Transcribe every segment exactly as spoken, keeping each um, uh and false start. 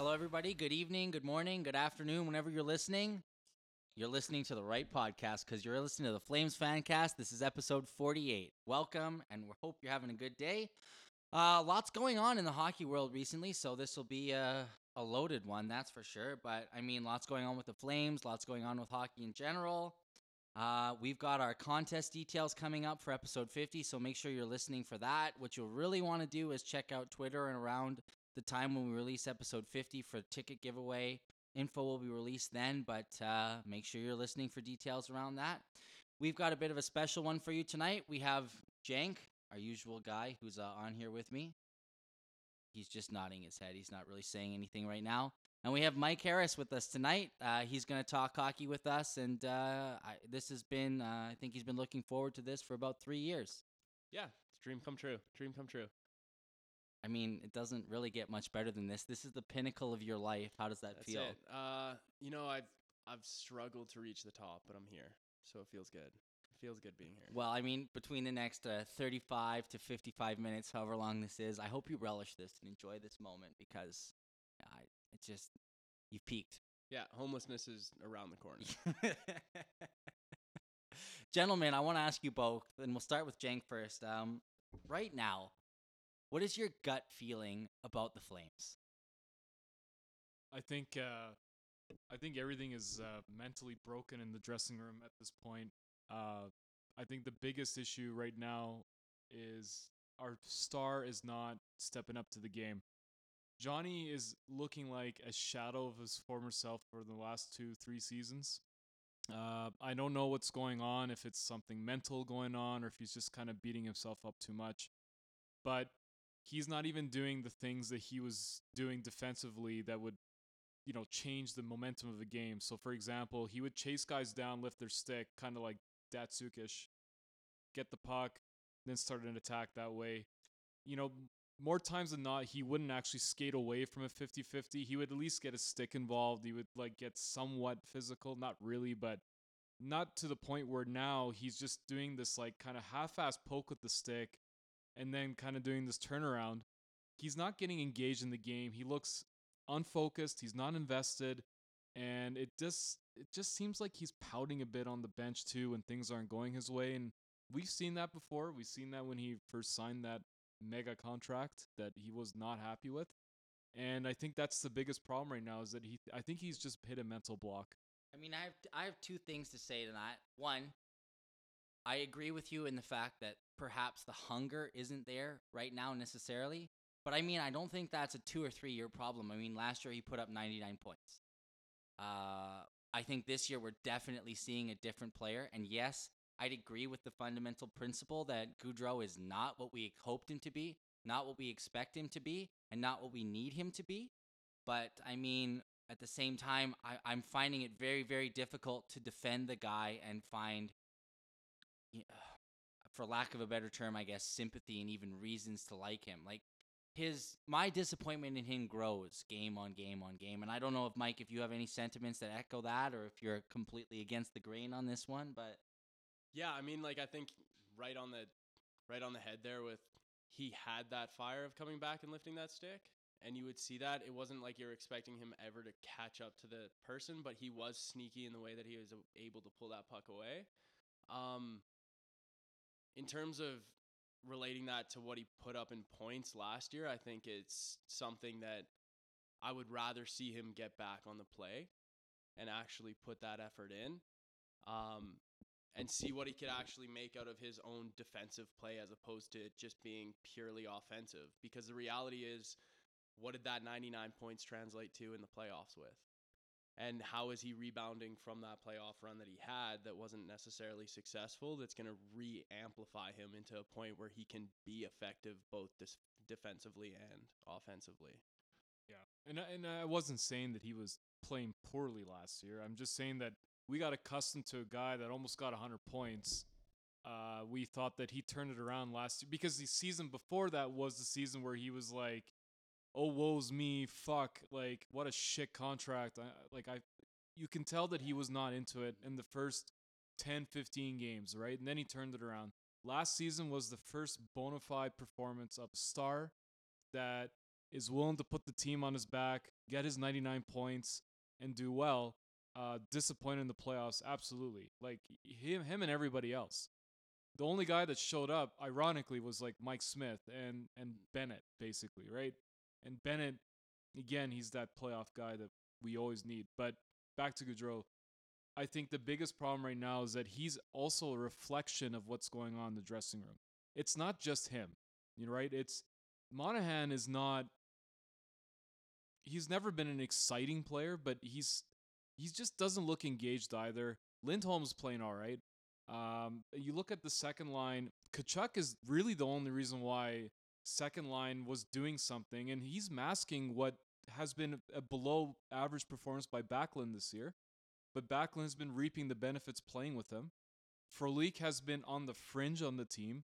Hello, everybody. Good evening, good morning, good afternoon. Whenever you're listening, you're listening to the right podcast because you're listening to the Flames Fancast. This is episode forty-eight. Welcome, and we hope you're having a good day. Uh, lots going on in the hockey world recently, so this will be a, a loaded one, that's for sure. But, I mean, lots going on with the Flames, lots going on with hockey in general. Uh, we've got our contest details coming up for episode fifty, so make sure you're listening for that. What you'll really want to do is check out Twitter, and around the time when we release episode fifty for ticket giveaway, info will be released then, but uh, make sure you're listening for details around that. We've got a bit of a special one for you tonight. We have Cenk, our usual guy, who's uh, on here with me. He's just nodding his head. He's not really saying anything right now. And we have Mike Harris with us tonight. Uh, he's going to talk hockey with us, and uh, I, this has been, uh, I think he's been looking forward to this for about three years. Yeah, it's dream come true. Dream come true. I mean, it doesn't really get much better than this. This is the pinnacle of your life. How does that That's feel? It. Uh, you know, I've I've struggled to reach the top, but I'm here, so it feels good. It feels good being here. Well, I mean, between the next uh, thirty-five to fifty-five minutes, however long this is, I hope you relish this and enjoy this moment because I it just you've peaked. Yeah, homelessness is around the corner. Gentlemen, I want to ask you both, and we'll start with Cenk first. Um, right now, what is your gut feeling about the Flames? I think uh, I think everything is uh, mentally broken in the dressing room at this point. Uh, I think the biggest issue right now is our star is not stepping up to the game. Johnny is looking like a shadow of his former self for the last two, three seasons. Uh, I don't know what's going on, if it's something mental going on or if he's just kind of beating himself up too much. But he's not even doing the things that he was doing defensively that would, you know, change the momentum of the game. So, for example, he would chase guys down, lift their stick, kind of like Datsukish, get the puck, then start an attack that way. You know, more times than not, he wouldn't actually skate away from a fifty-fifty. He would at least get his stick involved. He would, like, get somewhat physical. Not really, but not to the point where now he's just doing this, like, kind of half-ass poke with the stick, and then kind of doing this turnaround. He's not getting engaged in the game. He looks unfocused. He's not invested. And it just it just seems like he's pouting a bit on the bench, too, when things aren't going his way. And we've seen that before. We've seen that when he first signed that mega contract that he was not happy with. And I think that's the biggest problem right now is that he. I think he's just hit a mental block. I mean, I have, I have two things to say tonight. One, I agree with you in the fact that perhaps the hunger isn't there right now necessarily. But, I mean, I don't think that's a two- or three-year problem. I mean, last year he put up ninety-nine points. Uh, I think this year we're definitely seeing a different player. And, yes, I'd agree with the fundamental principle that Gaudreau is not what we hoped him to be, not what we expect him to be, and not what we need him to be. But, I mean, at the same time, I, I'm finding it very, very difficult to defend the guy and find... You know, for lack of a better term, I guess, sympathy and even reasons to like him. Like his, my disappointment in him grows game on game on game. And I don't know if Mike, if you have any sentiments that echo that, or if you're completely against the grain on this one. But yeah, I mean, like I think right on the, right on the head there with he had that fire of coming back and lifting that stick, and you would see that it wasn't like you're expecting him ever to catch up to the person, but he was sneaky in the way that he was able to pull that puck away. Um, In terms of relating that to what he put up in points last year, I think it's something that I would rather see him get back on the play and actually put that effort in um, and see what he could actually make out of his own defensive play as opposed to just being purely offensive. Because the reality is, what did that ninety-nine points translate to in the playoffs with? And how is he rebounding from that playoff run that he had that wasn't necessarily successful that's going to re-amplify him into a point where he can be effective both dis- defensively and offensively? Yeah, and, and I wasn't saying that he was playing poorly last year. I'm just saying that we got accustomed to a guy that almost got one hundred points. Uh, we thought that he turned it around last year because the season before that was the season where he was like, oh, woe's me, fuck, like, what a shit contract. I, like, I, you can tell that he was not into it in the first ten, fifteen games, right? And then he turned it around. Last season was the first bona fide performance of a star that is willing to put the team on his back, get his ninety-nine points, and do well. Uh, disappointed in the playoffs, absolutely. Like, him, him and everybody else. The only guy that showed up, ironically, was like Mike Smith and and Bennett, basically, right? And Bennett, again, he's that playoff guy that we always need. But back to Gaudreau, I think the biggest problem right now is that he's also a reflection of what's going on in the dressing room. It's not just him, you know, right? It's Monahan is not. He's never been an exciting player, but he's he just doesn't look engaged either. Lindholm's playing all right. Um, you look at the second line. Kachuk is really the only reason why second line was doing something, and he's masking what has been a below average performance by Backlund this year. But Backlund has been reaping the benefits playing with him. Frolík has been on the fringe on the team,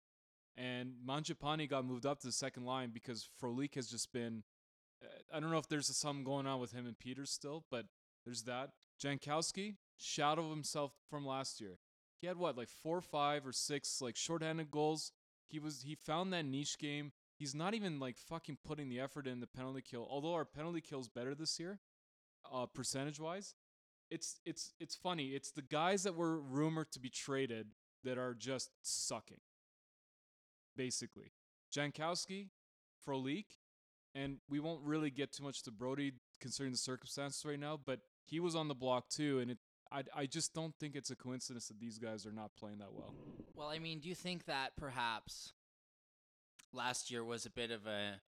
and Mangiapane got moved up to the second line because Frolík has just been. I don't know if there's something going on with him and Peters still, but there's that. Jankowski, shadow of himself from last year. He had what, like four, five, or six, like shorthanded goals. He was he found that niche game. He's not even like fucking putting the effort in the penalty kill. Although our penalty kill's better this year, uh, percentage wise. It's it's it's funny. It's the guys that were rumored to be traded that are just sucking. Basically, Jankowski, Frolík, and we won't really get too much to Brody considering the circumstances right now. But he was on the block too, and it. I, I just don't think it's a coincidence that these guys are not playing that well. Well, I mean, do you think that perhaps last year was a bit of a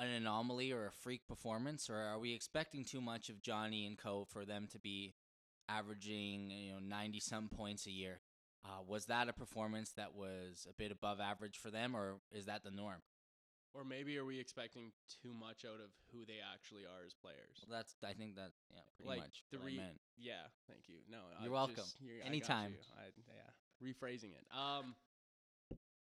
an anomaly or a freak performance, or are we expecting too much of Johnny and co for them to be averaging, you know, ninety-some points a year? Uh, was that a performance that was a bit above average for them, or is that the norm? Or maybe are we expecting too much out of who they actually are as players? Well, that's I think that yeah, pretty like much. The re- yeah, thank you. No, you're I welcome. Just, you're, Anytime. I you. I, yeah, rephrasing it. Um,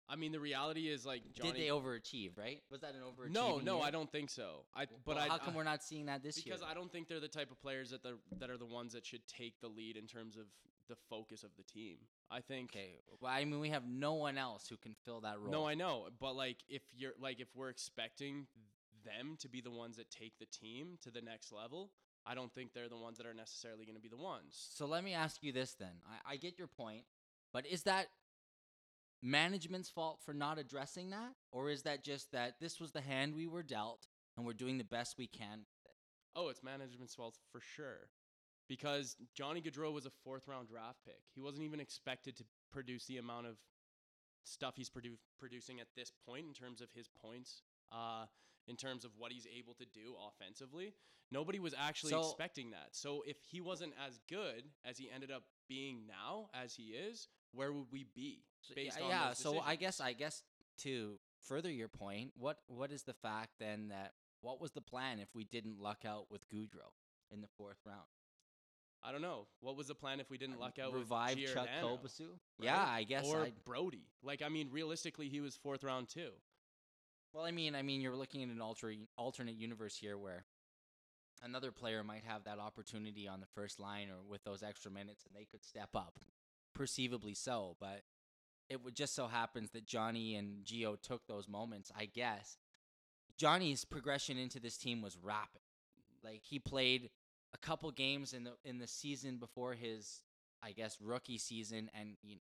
I mean, the reality is like Johnny. Did they overachieve? Right? Was that an overachieving? No, no, year? I don't think so. I well, but well, how I, come I, we're not seeing that this because year? Because I don't think they're the type of players that the that are the ones that should take the lead in terms of the focus of the team. I think. Okay. Well, I mean, we have no one else who can fill that role. No, I know, but like, if you're like, if we're expecting them to be the ones that take the team to the next level, I don't think they're the ones that are necessarily going to be the ones. So let me ask you this then. I, I get your point, but is that management's fault for not addressing that, or is that just that this was the hand we were dealt and we're doing the best we can with it? Oh, it's management's fault for sure. Because Johnny Gaudreau was a fourth-round draft pick. He wasn't even expected to produce the amount of stuff he's produ- producing at this point in terms of his points, uh, in terms of what he's able to do offensively. Nobody was actually so, expecting that. So if he wasn't as good as he ended up being now, as he is, where would we be based yeah, on yeah, those decisions? So I guess, I guess to further your point, what what is the fact then that what was the plan if we didn't luck out with Gaudreau in the fourth round? I don't know. What was the plan if we didn't luck out Revive with Chuck Kobasu? Right? Yeah, I guess. Or I'd... Brody. Like, I mean, realistically, he was fourth round too. Well, I mean, I mean, you're looking at an alter- alternate universe here where another player might have that opportunity on the first line or with those extra minutes, and they could step up, perceivably so. But it would just so happens that Johnny and Gio took those moments, I guess. Johnny's progression into this team was rapid. Like, he played a couple games in the in the season before his, I guess, rookie season, and you know,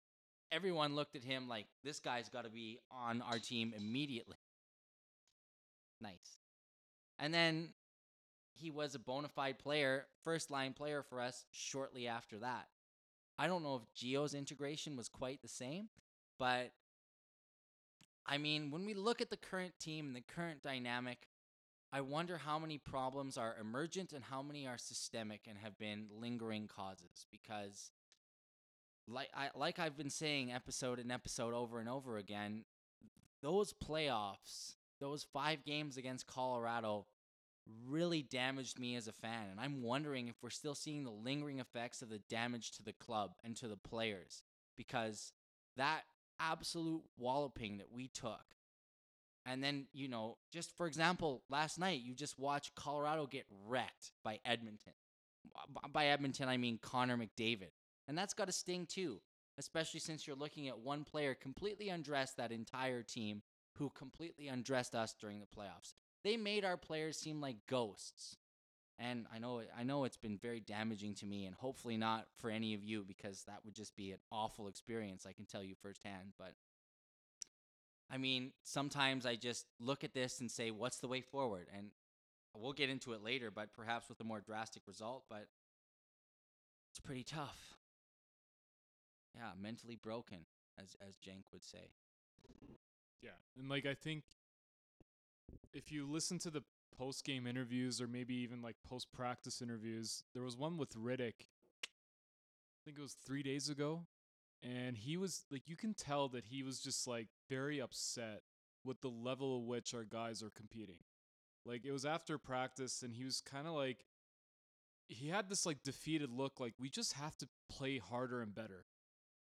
everyone looked at him like, this guy's got to be on our team immediately. Nice. And then he was a bona fide player, first-line player for us shortly after that. I don't know if Gio's integration was quite the same, but, I mean, when we look at the current team and the current dynamic, I wonder how many problems are emergent and how many are systemic and have been lingering causes. Because, like I like I've been saying, episode and episode over and over again, those playoffs, those five games against Colorado, really damaged me as a fan, and I'm wondering if we're still seeing the lingering effects of the damage to the club and to the players. Because that absolute walloping that we took. And then, you know, just for example, last night you just watched Colorado get wrecked by Edmonton. By Edmonton, I mean Connor McDavid. And that's got to sting too, especially since you're looking at one player completely undressed that entire team who completely undressed us during the playoffs. They made our players seem like ghosts. And I know I know it's been very damaging to me, and hopefully not for any of you, because that would just be an awful experience, I can tell you firsthand. But, I mean, sometimes I just look at this and say, what's the way forward? And we'll get into it later, but perhaps with a more drastic result. But it's pretty tough. Yeah, mentally broken, as as Cenk would say. Yeah, and, like, I think if you listen to the post-game interviews or maybe even like post-practice interviews, there was one with Rittich, I think it was three days ago, and he was like, you can tell that he was just like very upset with the level at which our guys are competing. Like, it was after practice, and he was kind of like, he had this like defeated look, like, we just have to play harder and better.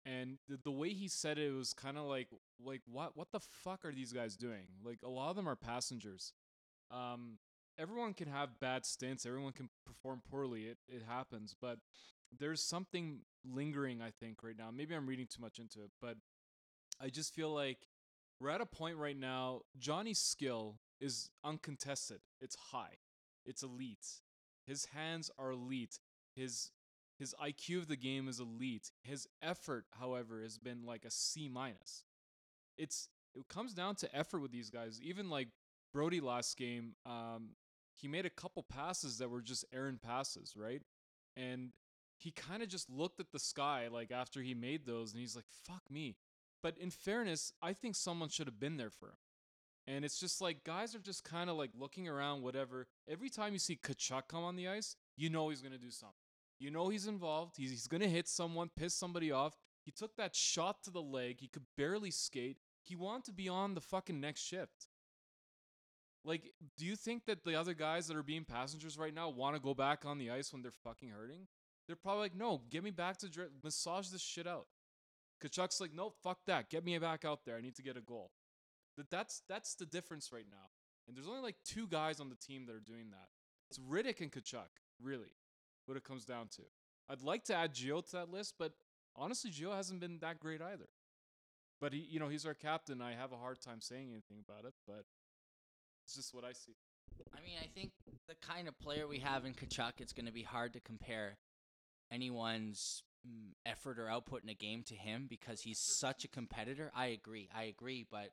And the, the way he said it, it was kind of like, like what what the fuck are these guys doing? Like, a lot of them are passengers. Um, everyone can have bad stints. Everyone can perform poorly. It it happens, but there's something lingering, I think, right now. Maybe I'm reading too much into it, but I just feel like we're at a point right now. Johnny's skill is uncontested. It's high. It's elite. His hands are elite. His his I Q of the game is elite. His effort, however, has been like a C minus. It's it comes down to effort with these guys. Even like Brody last game, um, he made a couple passes that were just errant passes, right? And he kind of just looked at the sky like after he made those, and he's like, fuck me. But in fairness, I think someone should have been there for him. And it's just like, guys are just kind of like looking around, whatever. Every time you see Kachuk come on the ice, you know he's going to do something. You know he's involved. He's, he's going to hit someone, piss somebody off. He took that shot to the leg. He could barely skate. He wanted to be on the fucking next shift. Like, do you think that the other guys that are being passengers right now want to go back on the ice when they're fucking hurting? They're probably like, no, get me back to dr- massage this shit out. Kachuk's like, no, fuck that. Get me back out there. I need to get a goal. That that's that's the difference right now. And there's only like two guys on the team that are doing that. It's Rittich and Kachuk, really, what it comes down to. I'd like to add Gio to that list, but honestly, Gio hasn't been that great either. But he, you know, he's our captain. I have a hard time saying anything about it, but it's just what I see. I mean, I think the kind of player we have in Kachuk, it's going to be hard to compare anyone's effort or output in a game to him because he's such a competitor. I agree. I agree. But,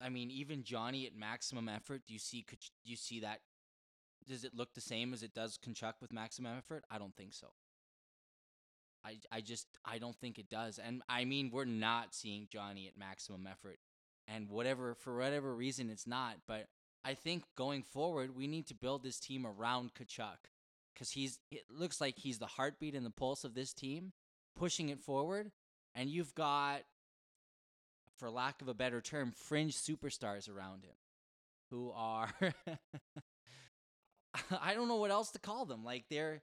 I mean, even Johnny at maximum effort, do you see, do you see that? Does it look the same as it does Kachuk with maximum effort? I don't think so. I, I just, I don't think it does. And, I mean, we're not seeing Johnny at maximum effort. And whatever, for whatever reason, it's not. But I think going forward, we need to build this team around Kachuk because he's. It looks like he's the heartbeat and the pulse of this team, pushing it forward. And you've got, for lack of a better term, fringe superstars around him, who are. I don't know what else to call them. Like they're.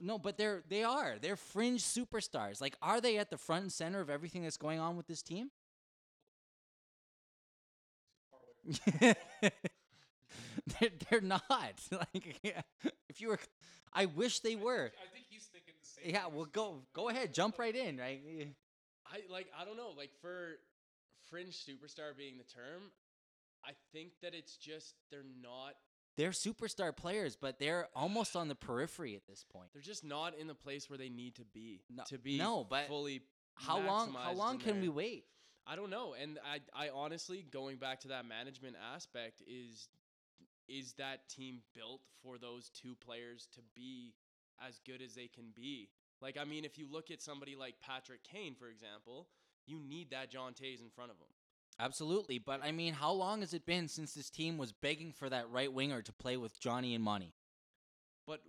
No, but they're they are they're fringe superstars. Like, are they at the front and center of everything that's going on with this team? they're, they're not like yeah. If you were, I wish they were. I think, I think he's thinking the same. Yeah, well, go go ahead, jump right in, right? I like I don't know, like for fringe superstar being the term, I think that it's just they're not. They're superstar players, but they're almost on the periphery at this point. They're just not in the place where they need to be no, to be no, but fully. How long? How long can their, we wait? I don't know. And I I honestly, going back to that management aspect, is is that team built for those two players to be as good as they can be? Like, I mean, if you look at somebody like Patrick Kane, for example, you need that John Tays in front of him. Absolutely. But, I mean, how long has it been since this team was begging for that right winger to play with Johnny and Monty? But...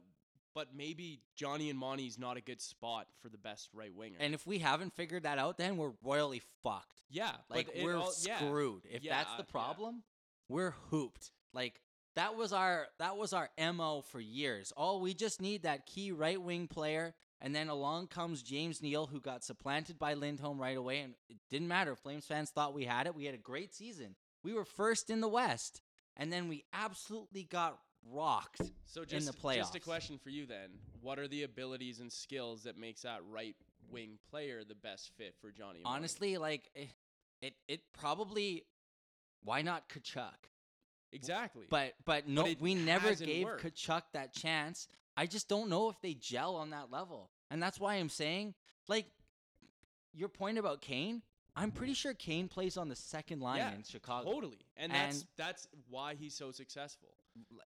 But maybe Johnny and Monty's not a good spot for the best right winger. And if we haven't figured that out, then we're royally fucked. Yeah. Like, we're all, screwed. Yeah. If yeah, that's the problem, yeah. We're hooped. Like, that was our that was our M O for years. Oh, we just need that key right wing player. And then along comes James Neal, who got supplanted by Lindholm right away. And it didn't matter. Flames fans thought we had it. We had a great season. We were first in the West. And then we absolutely got rocked so just, in the playoffs. Just a question for you then. What are the abilities and skills that makes that right wing player the best fit for Johnny? Honestly, Martin? like it, it, it probably, why not Kachuk? Exactly. But but no, but we never gave worked. Kachuk that chance. I just don't know if they gel on that level. And that's why I'm saying, like, your point about Kane, I'm pretty sure Kane plays on the second line yeah, in Chicago. Totally. And, and that's that's why he's so successful.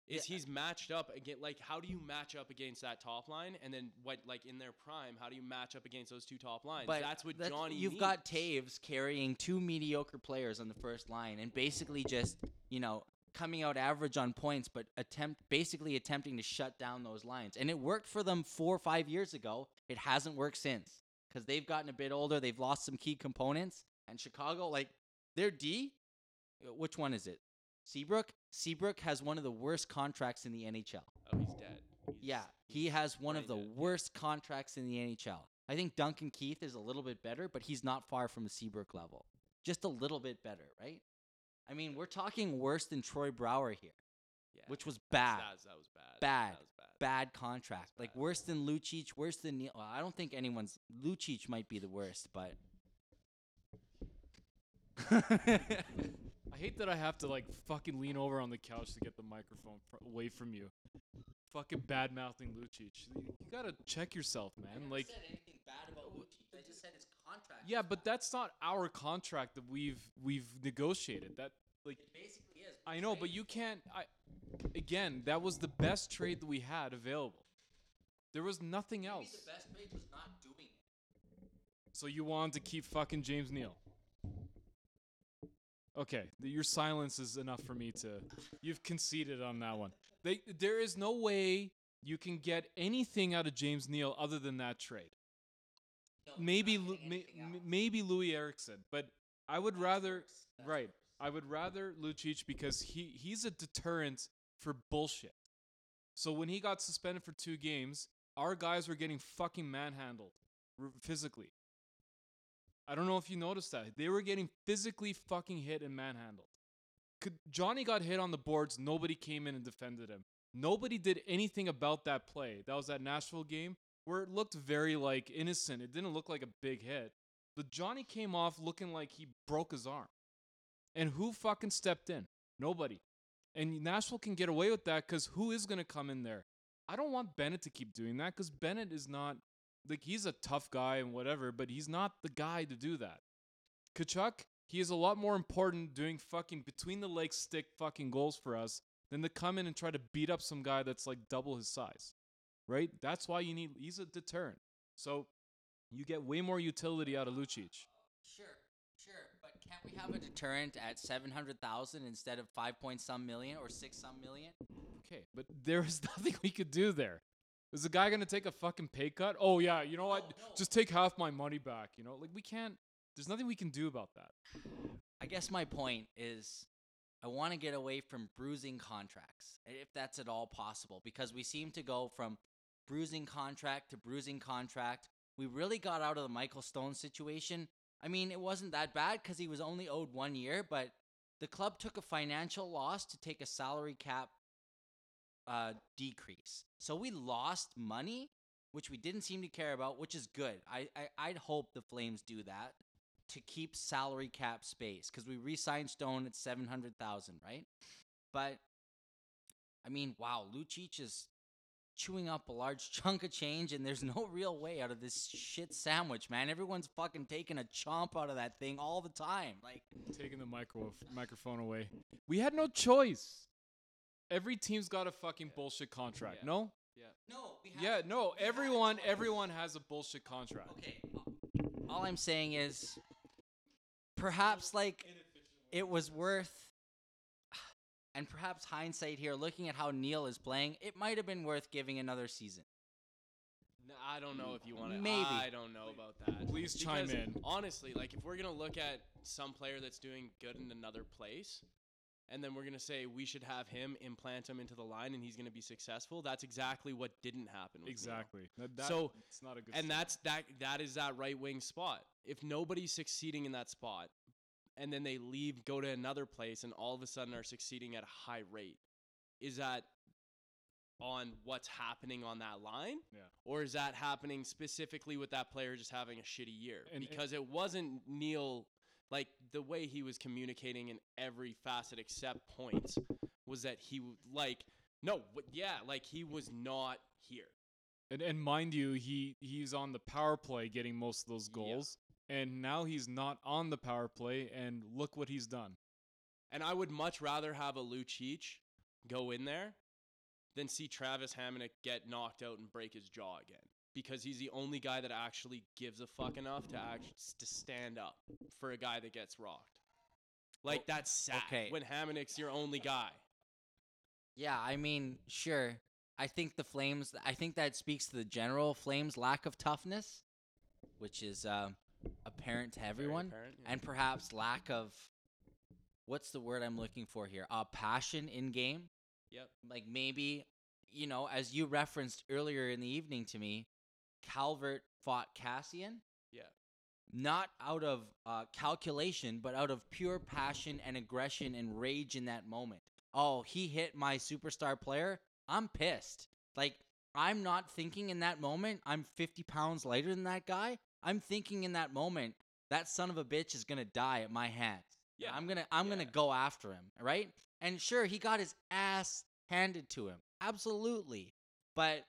Is yeah. he's matched up against, like, how do you match up against that top line? And then what, like, in their prime, how do you match up against those two top lines? But that's what that's, Johnny You've needs. got Taves carrying two mediocre players on the first line and basically just, you know, coming out average on points, but attempt basically attempting to shut down those lines. And it worked for them four or five years ago. It hasn't worked since. Because they've gotten a bit older, they've lost some key components, and Chicago, like, their D, which one is it? Seabrook? Seabrook has one of the worst contracts in the N H L. Oh, he's dead. He's, yeah, he's he has one of the dead. worst contracts in the N H L. I think Duncan Keith is a little bit better, but he's not far from the Seabrook level. Just a little bit better, right? I mean, we're talking worse than Troy Brouwer here, yeah, which was bad. That was, that was bad. Bad. That was bad. Bad contract, bad. Like worse than Lucic, worse than Neal. Well, I don't think anyone's. Lucic might be the worst, but I hate that I have to like fucking lean over on the couch to get the microphone pr- away from you. Fucking bad mouthing Lucic. You gotta check yourself, man. I never like said anything bad about Lucic. I just said his contract. Yeah, but bad. That's not our contract that we've we've negotiated. That. Like, it basically is. I know, but you can't. I, again, that was the best trade that we had available. There was nothing Maybe else. The best trade was not doing it. So you wanted to keep fucking James Neal? Okay, your silence is enough for me to. You've conceded on that one. They, there is no way you can get anything out of James Neal other than that trade. No, maybe, Lu, may, maybe Louis Eriksson, but I would That's rather. Worse. Right. Worse. I would rather Lucic because he, he's a deterrent for bullshit. So when he got suspended for two games, our guys were getting fucking manhandled physically. I don't know if you noticed that. They were getting physically fucking hit and manhandled. Could, Johnny got hit on the boards. Nobody came in and defended him. Nobody did anything about that play. That was that Nashville game where it looked very, like, innocent. It didn't look like a big hit. But Johnny came off looking like he broke his arm. And who fucking stepped in? Nobody. And Nashville can get away with that because who is going to come in there? I don't want Bennett to keep doing that because Bennett is not, like, he's a tough guy and whatever, but he's not the guy to do that. Kachuk, he is a lot more important doing fucking between the legs stick fucking goals for us than to come in and try to beat up some guy that's like double his size, right? That's why you need, he's a deterrent. So you get way more utility out of Lucic. Sure. Sure, but can't we have a deterrent at seven hundred thousand instead of five point some million or six some million? Okay, but there is nothing we could do there. Is the guy going to take a fucking pay cut? Oh, yeah, you know oh, what? No. Just take half my money back, you know? Like, we can't. There's nothing we can do about that. I guess my point is I want to get away from bruising contracts, if that's at all possible, because we seem to go from bruising contract to bruising contract. We really got out of the Michael Stone situation. I mean, it wasn't that bad because he was only owed one year, but the club took a financial loss to take a salary cap uh, decrease. So we lost money, which we didn't seem to care about, which is good. I, I, I'd hope the Flames do that to keep salary cap space because we re-signed Stone at seven hundred thousand dollars, right? But, I mean, wow, Lucic is chewing up a large chunk of change, and there's no real way out of this shit sandwich, man. Everyone's fucking taking a chomp out of that thing all the time. Like taking the micro- microphone away. We had no choice. Every team's got a fucking yeah. bullshit contract. Yeah. No? Yeah. No. We have yeah, no. We everyone, have everyone has a bullshit contract. Okay. All I'm saying is perhaps, like, it was worth. And perhaps hindsight here, looking at how Neal is playing, it might have been worth giving another season. No, I don't know if you want to. Maybe. I don't know about that. Please because chime in. Honestly, like, if we're going to look at some player that's doing good in another place, and then we're going to say we should have him, implant him into the line, and he's going to be successful, that's exactly what didn't happen with Exactly. That, that, so, it's not a good and that's, that, that is that right wing spot. If nobody's succeeding in that spot, and then they leave, go to another place, and all of a sudden are succeeding at a high rate. Is that on what's happening on that line? Yeah. Or is that happening specifically with that player just having a shitty year? And, because and, it wasn't Neal, like, the way he was communicating in every facet except points was that he like no yeah like he was not here. And and mind you, he he's on the power play getting most of those goals, yeah. and now he's not on the power play, and look what he's done. And I would much rather have a Lucic go in there than see Travis Hamonic get knocked out and break his jaw again, because he's the only guy that actually gives a fuck enough to act to stand up for a guy that gets rocked. Like, well, that's sad okay. when Hamonic's your only guy. Yeah, I mean, sure. I think the Flames, I think that speaks to the general Flames' lack of toughness, which is uh, apparent to everyone, apparent, yeah. and perhaps lack of, what's the word I'm looking for here? Uh, passion in game. Yep. Like maybe, you know, as you referenced earlier in the evening to me, Calvert fought Cassian. Yeah. Not out of uh, calculation, but out of pure passion and aggression and rage in that moment. Oh, he hit my superstar player. I'm pissed. Like, I'm not thinking in that moment I'm fifty pounds lighter than that guy. I'm thinking in that moment that son of a bitch is going to die at my hands. Yeah. I'm going to I'm yeah. going to go after him, right? And sure, he got his ass handed to him. Absolutely. But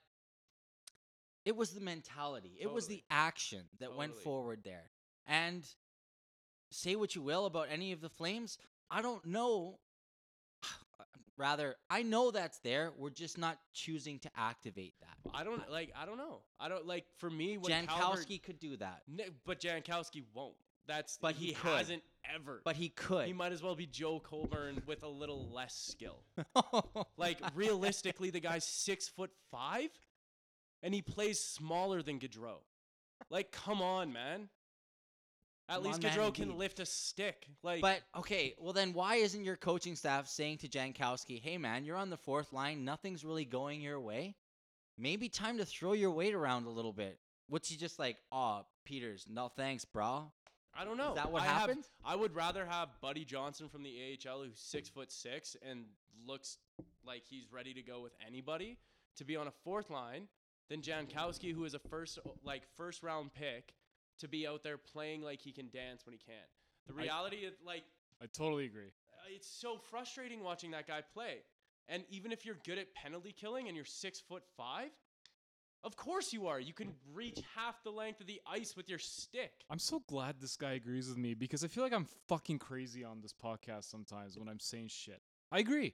it was the mentality. Totally. It was the action that totally. went forward there. And say what you will about any of the Flames, I don't know. Rather, I know that's there. We're just not choosing to activate that. I don't like. I don't know. I don't like. For me, when Jankowski Calvert, could do that, n- but Jankowski won't. That's but he, he hasn't ever. But he could. He might as well be Joe Colburn with a little less skill. Like realistically, the guy's six foot five, and he plays smaller than Gaudreau. Like, come on, man. At least Gaudreau can lift a stick. Like, but, okay, well then why isn't your coaching staff saying to Jankowski, hey man, you're on the fourth line, nothing's really going your way? Maybe time to throw your weight around a little bit. What's he just like, aw, Peters, no thanks, bro? I don't know. Is that what I happened? Have, I would rather have Buddy Johnson from the A H L, who's six foot six and looks like he's ready to go with anybody, to be on a fourth line than Jankowski, who is a first like first round pick, to be out there playing like he can dance when he can. The reality I, is, like... I totally agree. It's so frustrating watching that guy play. And even if you're good at penalty killing and you're six foot five, of course you are. You can reach half the length of the ice with your stick. I'm so glad this guy agrees with me, because I feel like I'm fucking crazy on this podcast sometimes when I'm saying shit. I agree.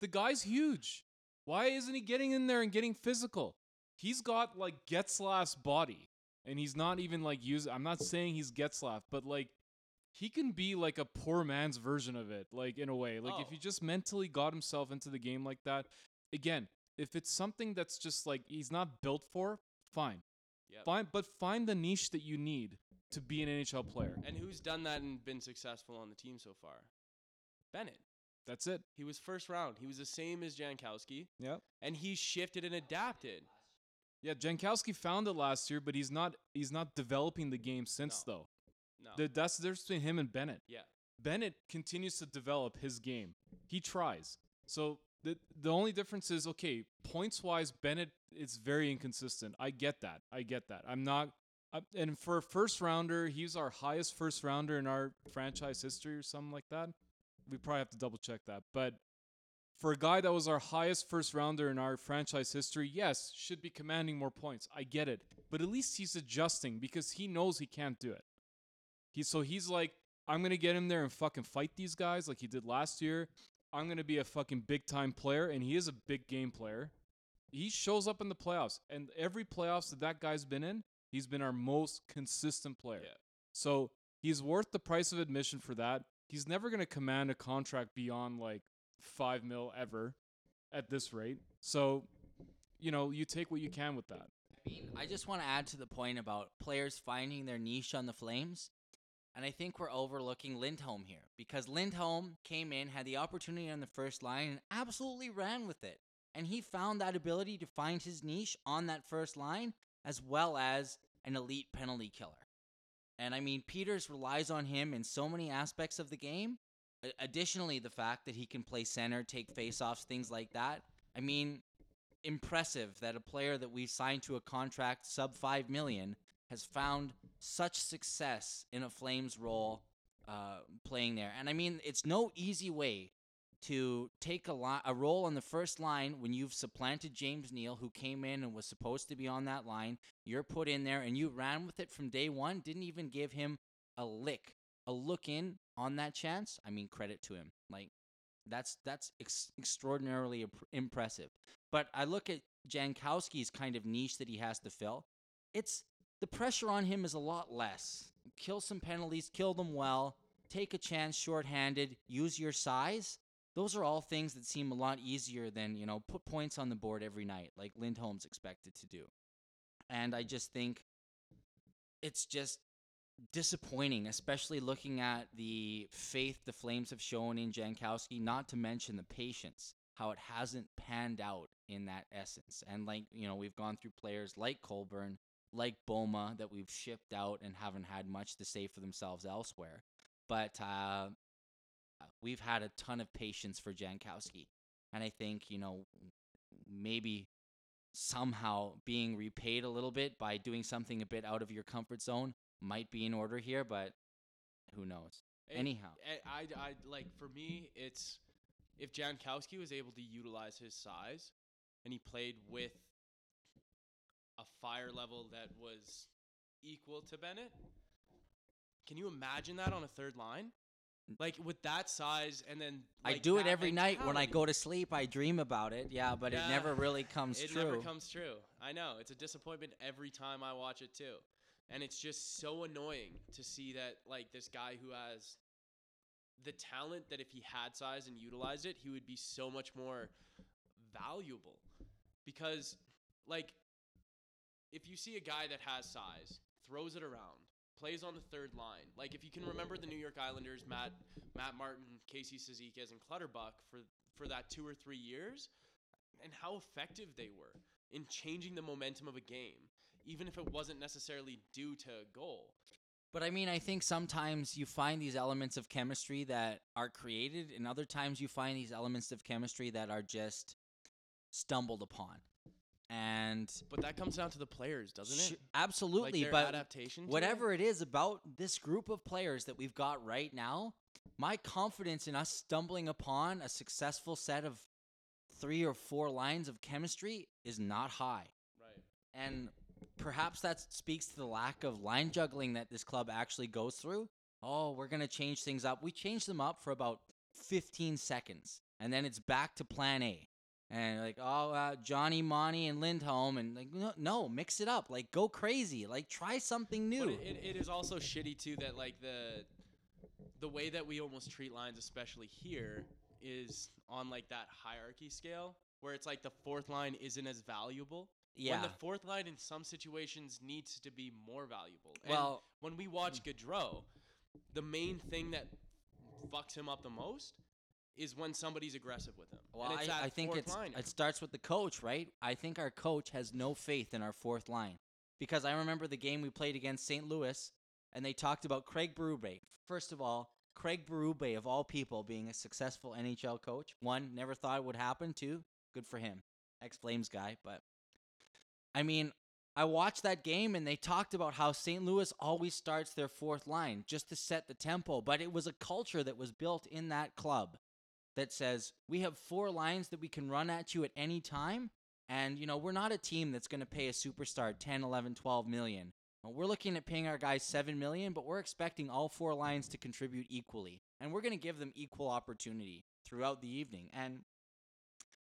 The guy's huge. Why isn't he getting in there and getting physical? He's got, like, Getzlaff's body. And he's not even, like, use. I'm not saying he's Getzlaff, but, like, he can be, like, a poor man's version of it, like, in a way. Like, oh. if he just mentally got himself into the game like that, again, if it's something that's just, like, he's not built for, fine. Yep. Fine, but find the niche that you need to be an N H L player. And who's done that and been successful on the team so far? Bennett. That's it. He was first round. He was the same as Jankowski. Yep. And he shifted and adapted. Yeah, Jankowski found it last year, but he's not he's not developing the game since, no. though. No. The, that's the difference between him and Bennett. Yeah. Bennett continues to develop his game. He tries. So the the only difference is, okay, points-wise, Bennett is very inconsistent. I get that. I get that. I'm not... I'm, and for a first-rounder, he's our highest first-rounder in our franchise history or something like that. We probably have to double-check that, but... For a guy that was our highest first-rounder in our franchise history, yes, should be commanding more points. I get it. But at least he's adjusting because he knows he can't do it. He, so he's like, I'm going to get him there and fucking fight these guys like he did last year. I'm going to be a fucking big-time player, and he is a big-game player. He shows up in the playoffs, and every playoffs that that guy's been in, he's been our most consistent player. Yeah. So he's worth the price of admission for that. He's never going to command a contract beyond, like, five mil ever at this rate. So, you know, you take what you can with that. I mean, I just want to add to the point about players finding their niche on the Flames. And I think we're overlooking Lindholm here, because Lindholm came in, had the opportunity on the first line, and absolutely ran with it. And he found that ability to find his niche on that first line, as well as an elite penalty killer. And I mean, Peters relies on him in so many aspects of the game. Additionally, the fact that he can play center, take faceoffs, things like that. I mean, impressive that a player that we signed to a contract sub five million dollars has found such success in a Flames role uh, playing there. And I mean, it's no easy way to take a, li- a role on the first line when you've supplanted James Neal, who came in and was supposed to be on that line. You're put in there, and you ran with it from day one, didn't even give him a lick, a look in on that chance. I mean, credit to him. Like, that's that's ex- extraordinarily imp- impressive. But I look at Jankowski's kind of niche that he has to fill. It's the pressure on him is a lot less. Kill some penalties, kill them well, take a chance shorthanded, use your size. Those are all things that seem a lot easier than, you know, put points on the board every night like Lindholm's expected to do. And I just think it's just disappointing, especially looking at the faith the Flames have shown in Jankowski, not to mention the patience, how it hasn't panned out in that essence. And like, you know, we've gone through players like Colburn, like Boma, that we've shipped out and haven't had much to say for themselves elsewhere. But uh, we've had a ton of patience for Jankowski. And I think, you know, maybe somehow being repaid a little bit by doing something a bit out of your comfort zone might be in order here, but who knows? It, Anyhow. I, I, I, like, for me, it's if Jankowski was able to utilize his size and he played with a fire level that was equal to Bennett. Can you imagine that on a third line? Like, with that size, and then... Like, I do it every mentality. Night when I go to sleep. I dream about it, yeah, but yeah, it never really comes it true. It never comes true. I know. It's a disappointment every time I watch it, too. And it's just so annoying to see that, like, this guy who has the talent that if he had size and utilized it, he would be so much more valuable. Because, like, if you see a guy that has size, throws it around, plays on the third line. Like, if you can remember the New York Islanders, Matt Matt Martin, Casey Ciziquez, and Clutterbuck for, for that two or three years, and how effective they were in changing the momentum of a game, even if it wasn't necessarily due to a goal. But, I mean, I think sometimes you find these elements of chemistry that are created, and other times you find these elements of chemistry that are just stumbled upon. And but that comes down to the players, doesn't sh- it? Absolutely. Like, but adaptation whatever it? it is about this group of players that we've got right now, my confidence in us stumbling upon a successful set of three or four lines of chemistry is not high. Right. And perhaps that speaks to the lack of line juggling that this club actually goes through. Oh, we're going to change things up. We change them up for about fifteen seconds, and then it's back to plan A. And like, oh, uh, Johnny, Monty, and Lindholm, and like, no, no, mix it up. Like, go crazy. Like, try something new. But it, it, it is also shitty, too, that, like, the the way that we almost treat lines, especially here, is on, like, that hierarchy scale, where it's like the fourth line isn't as valuable. Yeah. When the fourth line, in some situations, needs to be more valuable. Well, and when we watch Gaudreau, the main thing that fucks him up the most is when somebody's aggressive with him. Well, and it's I, I think it's, it starts with the coach, right? I think our coach has no faith in our fourth line. Because I remember the game we played against Saint Louis, and they talked about Craig Berube. First of all, Craig Berube, of all people, being a successful N H L coach. One, never thought it would happen. Two, good for him. Ex-Flames guy. But, I mean, I watched that game, and they talked about how Saint Louis always starts their fourth line just to set the tempo. But it was a culture that was built in that club that says, we have four lines that we can run at you at any time, and, you know, we're not a team that's going to pay a superstar ten, eleven, twelve million. We're looking at paying our guys seven million, but we're expecting all four lines to contribute equally, and we're going to give them equal opportunity throughout the evening. And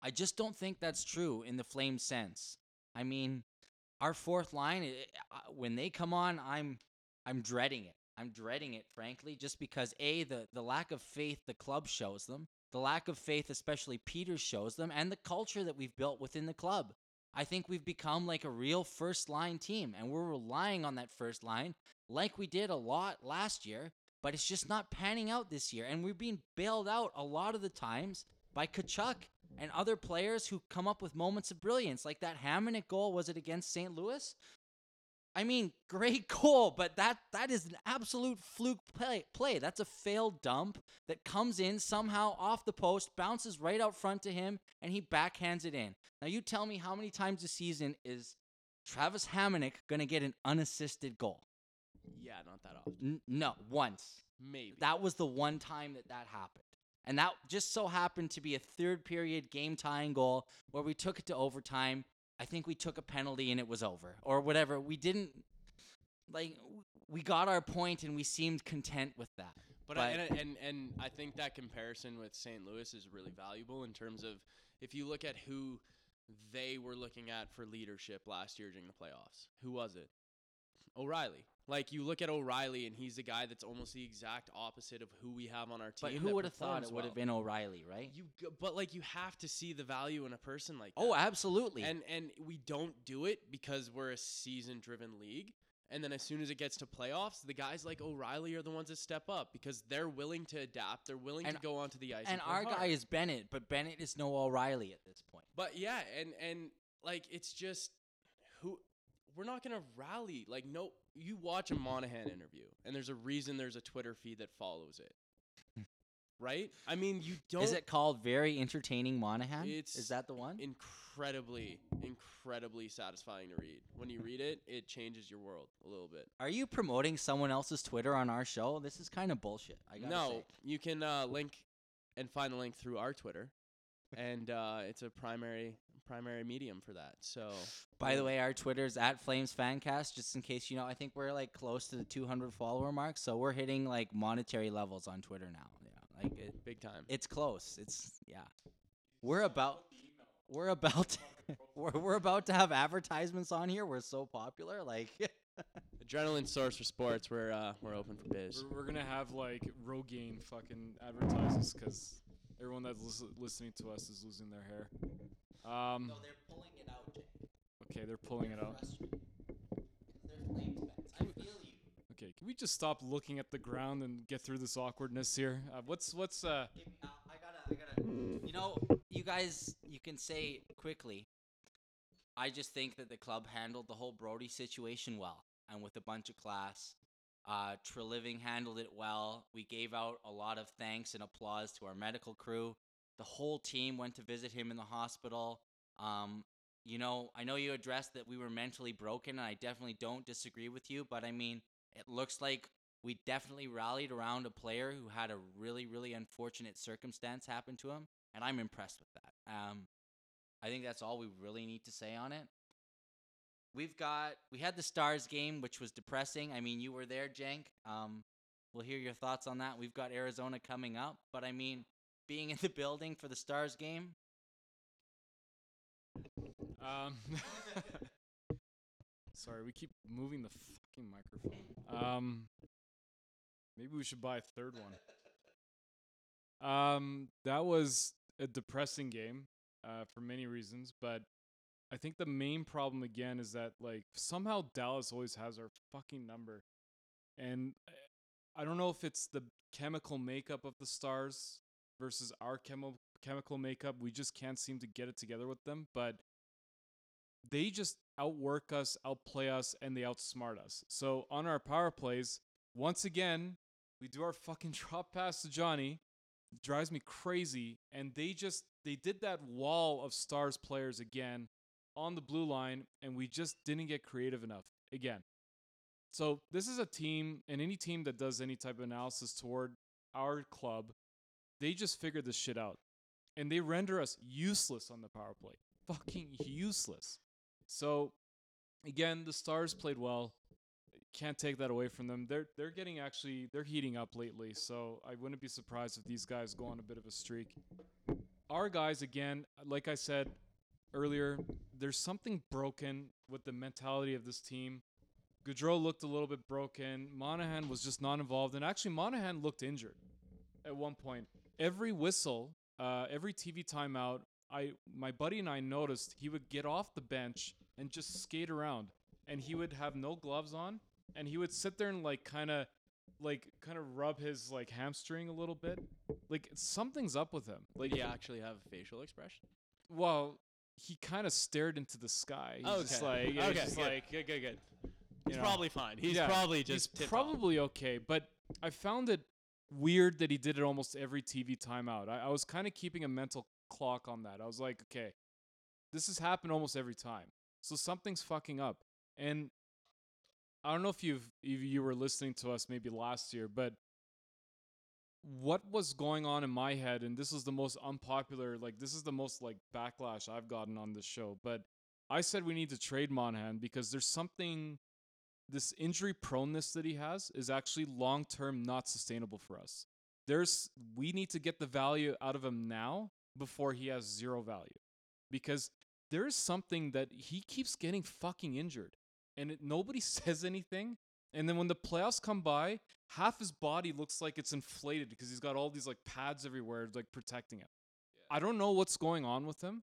I just don't think that's true in the Flames sense. I mean, our fourth line, it, uh, when they come on, I'm I'm dreading it. I'm dreading it, frankly, just because, A, the, the lack of faith the club shows them, the lack of faith, especially Peters, shows them, and the culture that we've built within the club. I think we've become like a real first-line team, and we're relying on that first line like we did a lot last year, but it's just not panning out this year, and we're being bailed out a lot of the times by Kachuk and other players who come up with moments of brilliance, like that Hamannik goal, was it against Saint Louis? I mean, great goal, but that, that is an absolute fluke play, play. That's a failed dump that comes in somehow off the post, bounces right out front to him, and he backhands it in. Now, you tell me how many times this season is Travis Hamonic going to get an unassisted goal? Yeah, not that often. N- no, once. Maybe. That was the one time that that happened. And that just so happened to be a third period game tying goal where we took it to overtime. I think we took a penalty and it was over or whatever. We didn't, like, we got our point and we seemed content with that. But, but I, and, and and I think that comparison with Saint Louis is really valuable in terms of if you look at who they were looking at for leadership last year during the playoffs. Who was it? O'Reilly. Like, you look at O'Reilly, and he's the guy that's almost the exact opposite of who we have on our team. But who would have thought it well. would have been O'Reilly, right? You, but, like, you have to see the value in a person like that. Oh, absolutely. And and we don't do it because we're a season-driven league. And then as soon as it gets to playoffs, the guys like O'Reilly are the ones that step up because they're willing to adapt. They're willing and, to go onto the ice. And, and our hard. guy is Bennett, but Bennett is no O'Reilly at this point. But, yeah, and, and like, it's just who – we're not going to rally. Like, no, you watch a Monahan interview, and there's a reason there's a Twitter feed that follows it. Right? I mean, you don't... Is it called Very Entertaining Monahan? It's Is that the one? Incredibly, incredibly satisfying to read. When you read it, it changes your world a little bit. Are you promoting someone else's Twitter on our show? This is kind of bullshit. I gotta no, say. You can uh, link and find the link through our Twitter. And uh, it's a primary primary medium for that. So, by the way, our Twitter's at Flames Fancast. Just in case you know, I think we're like close to the two hundred follower mark. So we're hitting like monetary levels on Twitter now. Yeah, like it, big time. It's close. It's yeah. We're about we're about we're we're about to have advertisements on here. We're so popular. Like. Adrenaline source for sports. We're uh, we're open for biz. We're, we're gonna have like Rogaine fucking advertises because. Everyone that's lis- listening to us is losing their hair. Um, no, they're pulling it out, Jake. Okay, they're pulling they're it out. They're Flames fans. I feel you. Okay, can we just stop looking at the ground and get through this awkwardness here? Uh, what's what's uh? Give me, uh I gotta, I gotta. You know, you guys, you can say quickly. I just think that the club handled the whole Brody situation well and with a bunch of class. Uh, Treliving handled it well. We gave out a lot of thanks and applause to our medical crew. The whole team went to visit him in the hospital. Um, you know, I know you addressed that we were mentally broken, and I definitely don't disagree with you, but I mean, it looks like we definitely rallied around a player who had a really, really unfortunate circumstance happen to him, and I'm impressed with that. Um, I think that's all we really need to say on it. We've got, we had the Stars game, which was depressing. I mean, you were there, Cenk. Um, we'll hear your thoughts on that. We've got Arizona coming up, but I mean, being in the building for the Stars game. Um, sorry, we keep moving the fucking microphone. Um, maybe we should buy a third one. Um, that was a depressing game, uh, for many reasons, but. I think the main problem, again, is that, like, somehow Dallas always has our fucking number. And I don't know if it's the chemical makeup of the Stars versus our chemo- chemical makeup. We just can't seem to get it together with them. But they just outwork us, outplay us, and they outsmart us. So on our power plays, once again, we do our fucking drop pass to Johnny. It drives me crazy. And they just, they did that wall of Stars players again. On the blue line, and we just didn't get creative enough again. So this is a team, and any team that does any type of analysis toward our club, they just figure this shit out, and they render us useless on the power play. Fucking useless. So again, the Stars played well. Can't take that away from them. They're they're getting actually they're heating up lately. So I wouldn't be surprised if these guys go on a bit of a streak. Our guys again, like I said. Earlier, there's something broken with the mentality of this team. Gaudreau looked a little bit broken. Monahan was just not involved. And actually, Monahan looked injured at one point. Every whistle, uh, every T V timeout, I my buddy and I noticed he would get off the bench and just skate around. And he would have no gloves on. And he would sit there and like kind of like kind of rub his like hamstring a little bit. Like something's up with him. Like, did he actually have a facial expression? Well... He kind of stared into the sky. He's okay. Just like, yeah, okay. He's just good. like, good, good, good. He's know. probably fine. He's yeah. probably just He's probably off. okay, but I found it weird that he did it almost every T V timeout. I, I was kind of keeping a mental clock on that. I was like, okay, this has happened almost every time. So something's fucking up. And I don't know if you've if you were listening to us maybe last year, but what was going on in my head, and this is the most unpopular, like this is the most like backlash I've gotten on this show, but I said we need to trade Monahan because there's something, this injury proneness that he has is actually long-term not sustainable for us. There's, we need to get the value out of him now before he has zero value, because there is something that he keeps getting fucking injured and it, nobody says anything. And then when the playoffs come by, half his body looks like it's inflated because he's got all these like pads everywhere, like protecting him. Yeah. I don't know what's going on with him.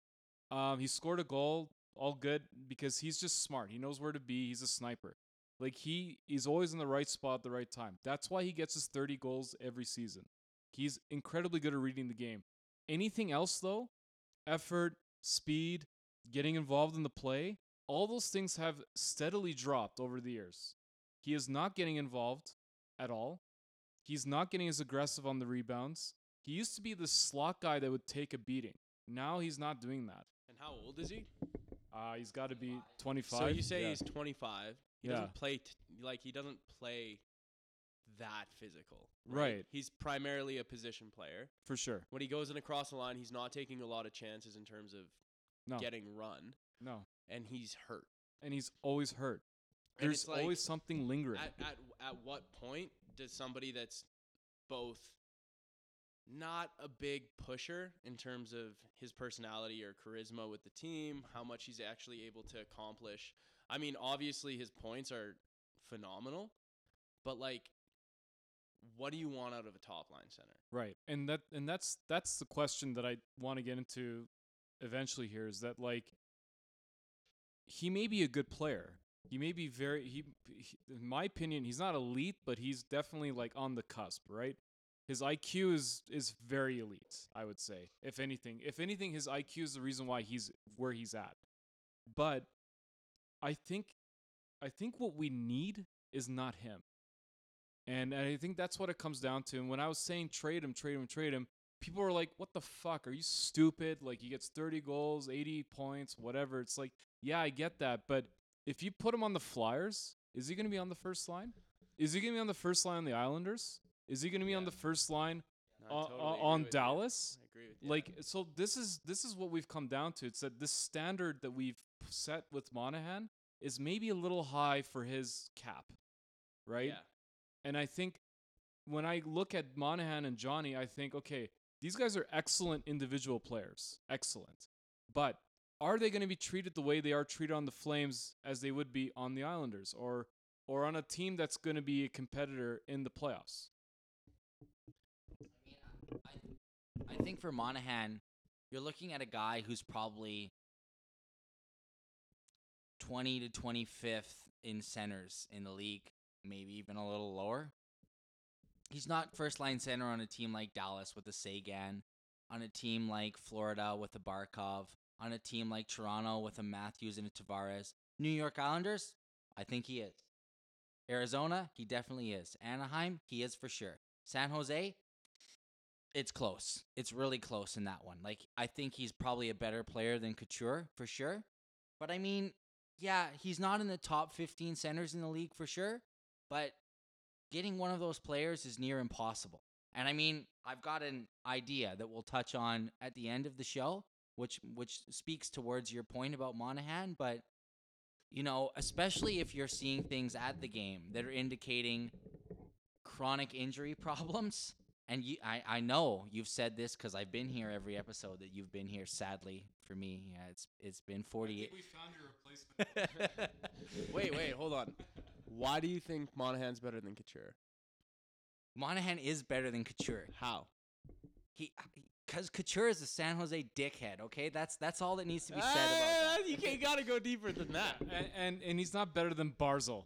Um, he scored a goal, all good, because he's just smart. He knows where to be. He's a sniper. Like he is always in the right spot at the right time. That's why he gets his thirty goals every season. He's incredibly good at reading the game. Anything else though, effort, speed, getting involved in the play, all those things have steadily dropped over the years. He is not getting involved at all. He's not getting as aggressive on the rebounds. He used to be the slot guy that would take a beating. Now he's not doing that. And how old is he? Uh, he's got to be twenty-five. So you say yeah. he's twenty-five. He yeah. doesn't play, t- like, he doesn't play that physical. Right? right. He's primarily a position player. For sure. When he goes in across the line, he's not taking a lot of chances in terms of no. getting run. No. And he's hurt. And he's always hurt. There's like, always something lingering. At, at at what point does somebody that's both not a big pusher in terms of his personality or charisma with the team, how much he's actually able to accomplish? I mean, obviously his points are phenomenal, but like, what do you want out of a top line center? Right, and that and that's that's the question that I want to get into eventually. Here is that like, he may be a good player. He may be very, he, he, in my opinion, he's not elite, but he's definitely like on the cusp, right? His I Q is is very elite, I would say. If anything, if anything, his I Q is the reason why he's where he's at. But I think, I think what we need is not him, and, and I think that's what it comes down to. And when I was saying trade him, trade him, trade him, people were like, "What the fuck? Are you stupid? Like he gets thirty goals, eighty points, whatever." It's like, yeah, I get that, but if you put him on the Flyers, is he going to be on the first line? Is he going to be on the first line on the Islanders? Is he going to be yeah. on the first line no, on, totally on Dallas? You. I agree with you. Like, so this is this is what we've come down to. It's that this standard that we've set with Monahan is maybe a little high for his cap, right? Yeah. And I think when I look at Monahan and Johnny, I think, okay, these guys are excellent individual players. Excellent. But are they going to be treated the way they are treated on the Flames as they would be on the Islanders or or on a team that's going to be a competitor in the playoffs? I mean, I, I think for Monahan, you're looking at a guy who's probably twentieth to twenty-fifth in centers in the league, maybe even a little lower. He's not first-line center on a team like Dallas with a Sagan, on a team like Florida with a Barkov, on a team like Toronto with a Matthews and a Tavares. New York Islanders, I think he is. Arizona, he definitely is. Anaheim, he is for sure. San Jose, it's close. It's really close in that one. Like, I think he's probably a better player than Couture, for sure. But I mean, yeah, he's not in the top fifteen centers in the league, for sure. But getting one of those players is near impossible. And I mean, I've got an idea that we'll touch on at the end of the show, which which speaks towards your point about Monahan. But, you know, especially if you're seeing things at the game that are indicating chronic injury problems, and you, I, I know you've said this because I've been here every episode that you've been here, sadly, for me. Yeah, it's it's been forty-eight. I think we found your replacement. wait, wait, hold on. Why do you think Monahan's better than Couture? Monahan is better than Couture. How? He... he Because Couture is a San Jose dickhead, okay? That's that's all that needs to be said about that. You can't, gotta go deeper than that. And, and and he's not better than Barzal,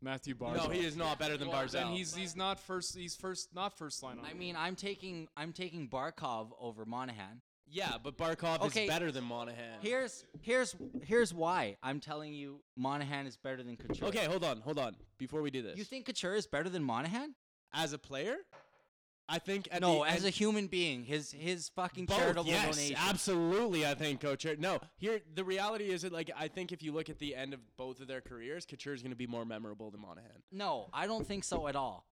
Matthew Barzal. No, he is not better than well, Barzal. And he's he's not first. He's first not first line on. I mean, I'm taking I'm taking Barkov over Monahan. Yeah, but Barkov okay, is better than Monahan. Here's here's here's why I'm telling you Monahan is better than Couture. Okay, hold on, hold on. Before we do this, you think Couture is better than Monahan as a player? I think at no, the, as a human being, his his fucking both, charitable yes, donation. Yes, absolutely. I think Couture. No, here the reality is that like I think if you look at the end of both of their careers, Couture is going to be more memorable than Monahan. No, I don't think so at all.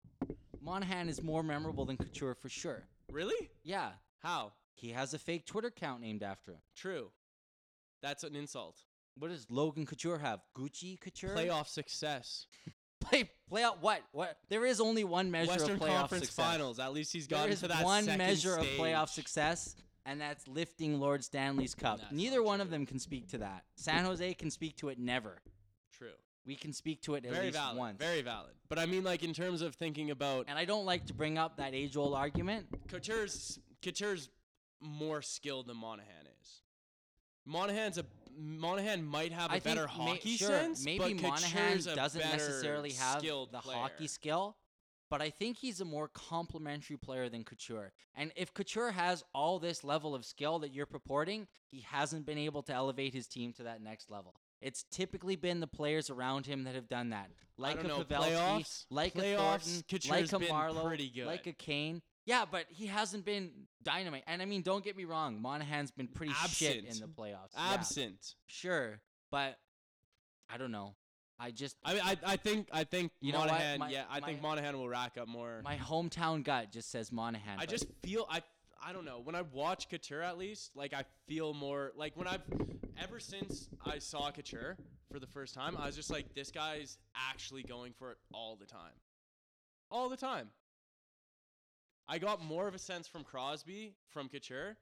Monahan is more memorable than Couture for sure. Really? Yeah. How? He has a fake Twitter account named after him. True. That's an insult. What does Logan Couture have? Gucci Couture? Playoff success. Play playoff what? What? There is only one measure Western of playoff Conference success. Finals. At least he's gotten to that second stage. There is one measure stage. of playoff success, and that's lifting Lord Stanley's cup. That's Neither one true. of them can speak to that. San Jose can speak to it never. True. We can speak to it at very least valid, once. Very valid. But I mean, like, in terms of thinking about... And I don't like to bring up that age-old argument. Couture's, Couture's more skilled than Monahan is. Monahan's a Monahan might have a I better hockey may, sure, sense, maybe but Monahan doesn't necessarily have the player. hockey skill, but I think he's a more complementary player than Couture. And if Couture has all this level of skill that you're purporting, he hasn't been able to elevate his team to that next level. It's typically been the players around him that have done that. Like a know, Pavelski, playoffs, like playoffs, a Thornton, like a Marleau, like a Kane. Yeah, but he hasn't been dynamite. And I mean, don't get me wrong, Monahan's been pretty Absent. shit in the playoffs. Absent. Yeah, sure, but I don't know. I just I mean, I I think I think you Monahan, know what? My, yeah, I my, think Monahan will rack up more. My hometown gut just says Monahan. I but. just feel I I don't know. When I watch Couture, at least, like, I feel more like when I've ever since I saw Couture for the first time, I was just like, this guy's actually going for it all the time. All the time. I got more of a sense from Crosby, from Couture,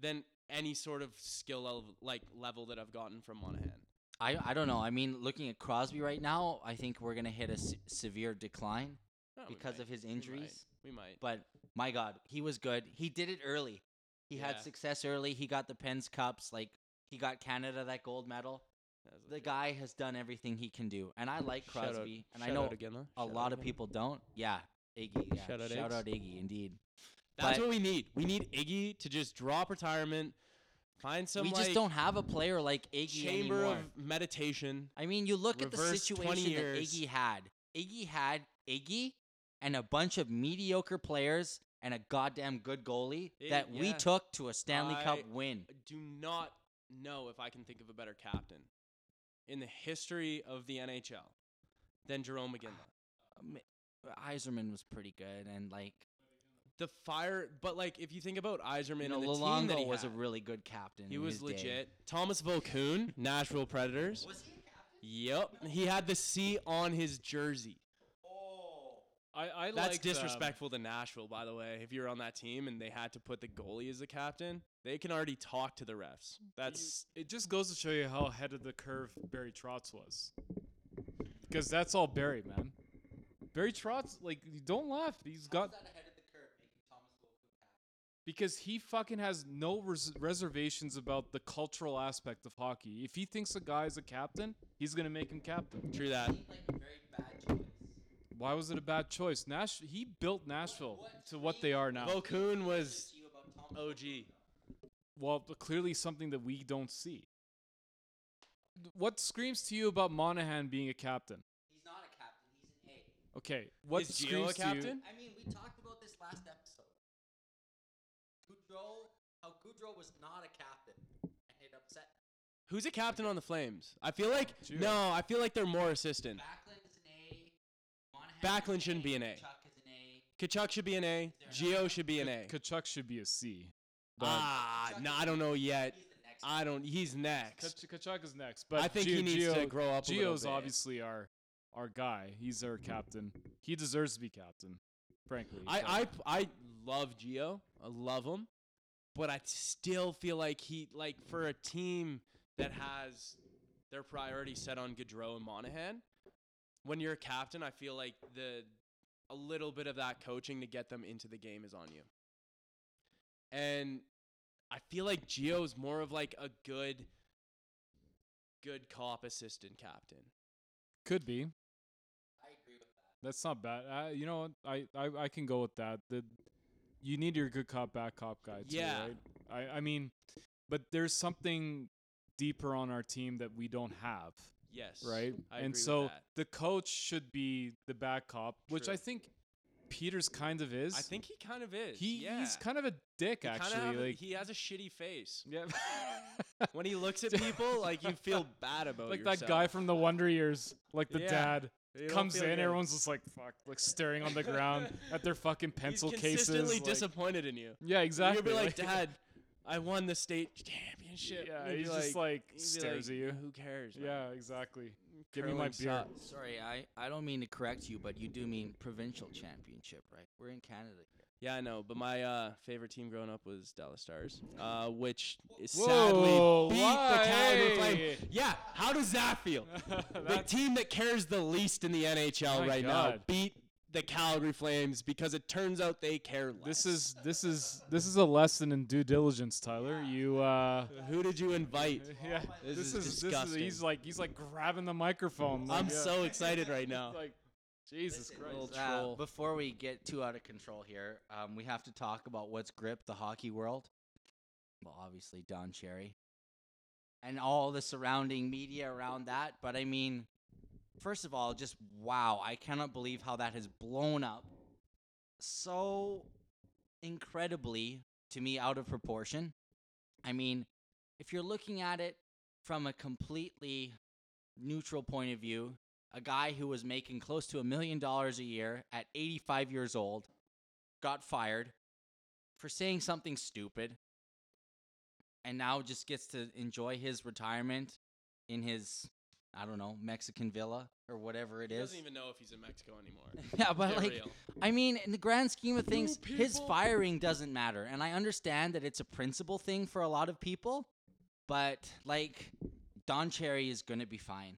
than any sort of skill level, like level that I've gotten from Monahan. I I don't know. I mean, looking at Crosby right now, I think we're going to hit a se- severe decline no, because of his injuries. We might. we might. But my God, he was good. He did it early. He yeah. had success early. He got the Penn's Cups. Like, he got Canada that gold medal. The good. guy has done everything he can do. And I like Crosby. Out, and I know again, a lot of people don't. Yeah. Iggy, yeah. Shout out, Shout out Iggy, indeed. That's but what we need. We need Iggy to just drop retirement, find some. We like, just don't have a player like Iggy Chamber anymore. of meditation. I mean, you look at the situation that Iggy had. Iggy had Iggy and a bunch of mediocre players and a goddamn good goalie it, that yeah. we took to a Stanley I Cup win. Do not know if I can think of a better captain in the history of the N H L than Jerome McGinley. Um, Yzerman was pretty good, and like the fire, but like if you think about Yzerman, you know, and the Luongo team that he was had, a really good captain. He was his legit. Day. Thomas Volkoun, Nashville Predators. Was he a captain? Yep, he had the C on his jersey. Oh, I, I that's like disrespectful them. to Nashville, by the way. If you're on that team and they had to put the goalie as the captain, they can already talk to the refs. That's it. It just goes to show you how ahead of the curve Barry Trotz was, because that's all Barry, man. Barry Trotz, like, don't laugh. He's How got. Is that ahead of the curve, making Thomas Volkoun captain? Because he fucking has no res- reservations about the cultural aspect of hockey. If he thinks a guy's a captain, he's gonna make him captain. True that. It seemed like a very bad choice. Why was it a bad choice? Nash, he built Nashville what, what to what they are now. Volkoun was O G. Well, clearly something that we don't see. What screams to you about Monahan being a captain? He's not a captain. Okay, what is Gio a captain? I mean, we talked about this last episode. Gaudreau, how Gaudreau was not a captain, and it upset. Who's a captain on the Flames? I feel like Gio. no, I feel like they're more assistant. Backlund is an A. Monahan Backlund shouldn't be an A. Kachuk is an A. Kachuk should be an A. Gio should be an A. Kachuk should be a C. Ah, uh, no, I don't know yet. I don't. He's next. Kachuk is next, but I think Gio, he needs Gio, to grow up. Gio's a obviously our. Our guy, he's our captain. He deserves to be captain, frankly. I, I, I love Gio. I love him. But I still feel like he, like, for a team that has their priorities set on Gaudreau and Monahan, when you're a captain, I feel like the a little bit of that coaching to get them into the game is on you. And I feel like Gio is more of like a good, good cop assistant captain. Could be. I agree with that. That's not bad. Uh, you know, I, I, I can go with that. The, you need your good cop, bad cop guy, too, yeah. right? I, I mean, but there's something deeper on our team that we don't have. Yes. Right? I and agree so with that. The coach should be the bad cop, True. which I think Peters kind of is. I think he kind of is. He yeah. He's kind of a dick, he actually. Like, a, he has a shitty face. Yeah. When he looks at people, like, you feel bad about like yourself. Like that guy from The Wonder Years, like the yeah. dad. You comes in, good. Everyone's just like, fuck, like staring on the ground at their fucking pencil He's cases. Consistently like, disappointed in you. Yeah, exactly. You'll be like, Dad, I won the state championship. Yeah, he's like, just like stares like, at you. Who cares? Man? Yeah, exactly. Give Curling me my beer. Sucks. Sorry, I, I don't mean to correct you, but you do mean provincial championship, right? We're in Canada. Yeah, I know, but my uh, favorite team growing up was Dallas Stars, uh, which is sadly Whoa, beat why? the Calgary Flames. Yeah, how does that feel? The team that cares the least in the N H L right God. now beat the Calgary Flames because it turns out they care less. This is this is this is a lesson in due diligence, Tyler. Yeah. You uh, who did you invite? Yeah, this, this is, is disgusting. This is, he's like he's like grabbing the microphone. Like, I'm yeah. so excited right now. Like, Jesus Listen, Christ. Uh, before we get too out of control here, um, we have to talk about what's gripped the hockey world. Well, obviously, Don Cherry and all the surrounding media around that. But, I mean, first of all, just wow. I cannot believe how that has blown up so incredibly, to me, out of proportion. I mean, if you're looking at it from a completely neutral point of view, a guy who was making close to a million dollars a year at eighty-five years old got fired for saying something stupid and now just gets to enjoy his retirement in his, I don't know, Mexican villa or whatever it he is. He doesn't even know if he's in Mexico anymore. Yeah, but Get like, real. I mean, in the grand scheme of things, Ooh, his firing doesn't matter. And I understand that it's a principle thing for a lot of people, but like Don Cherry is going to be fine.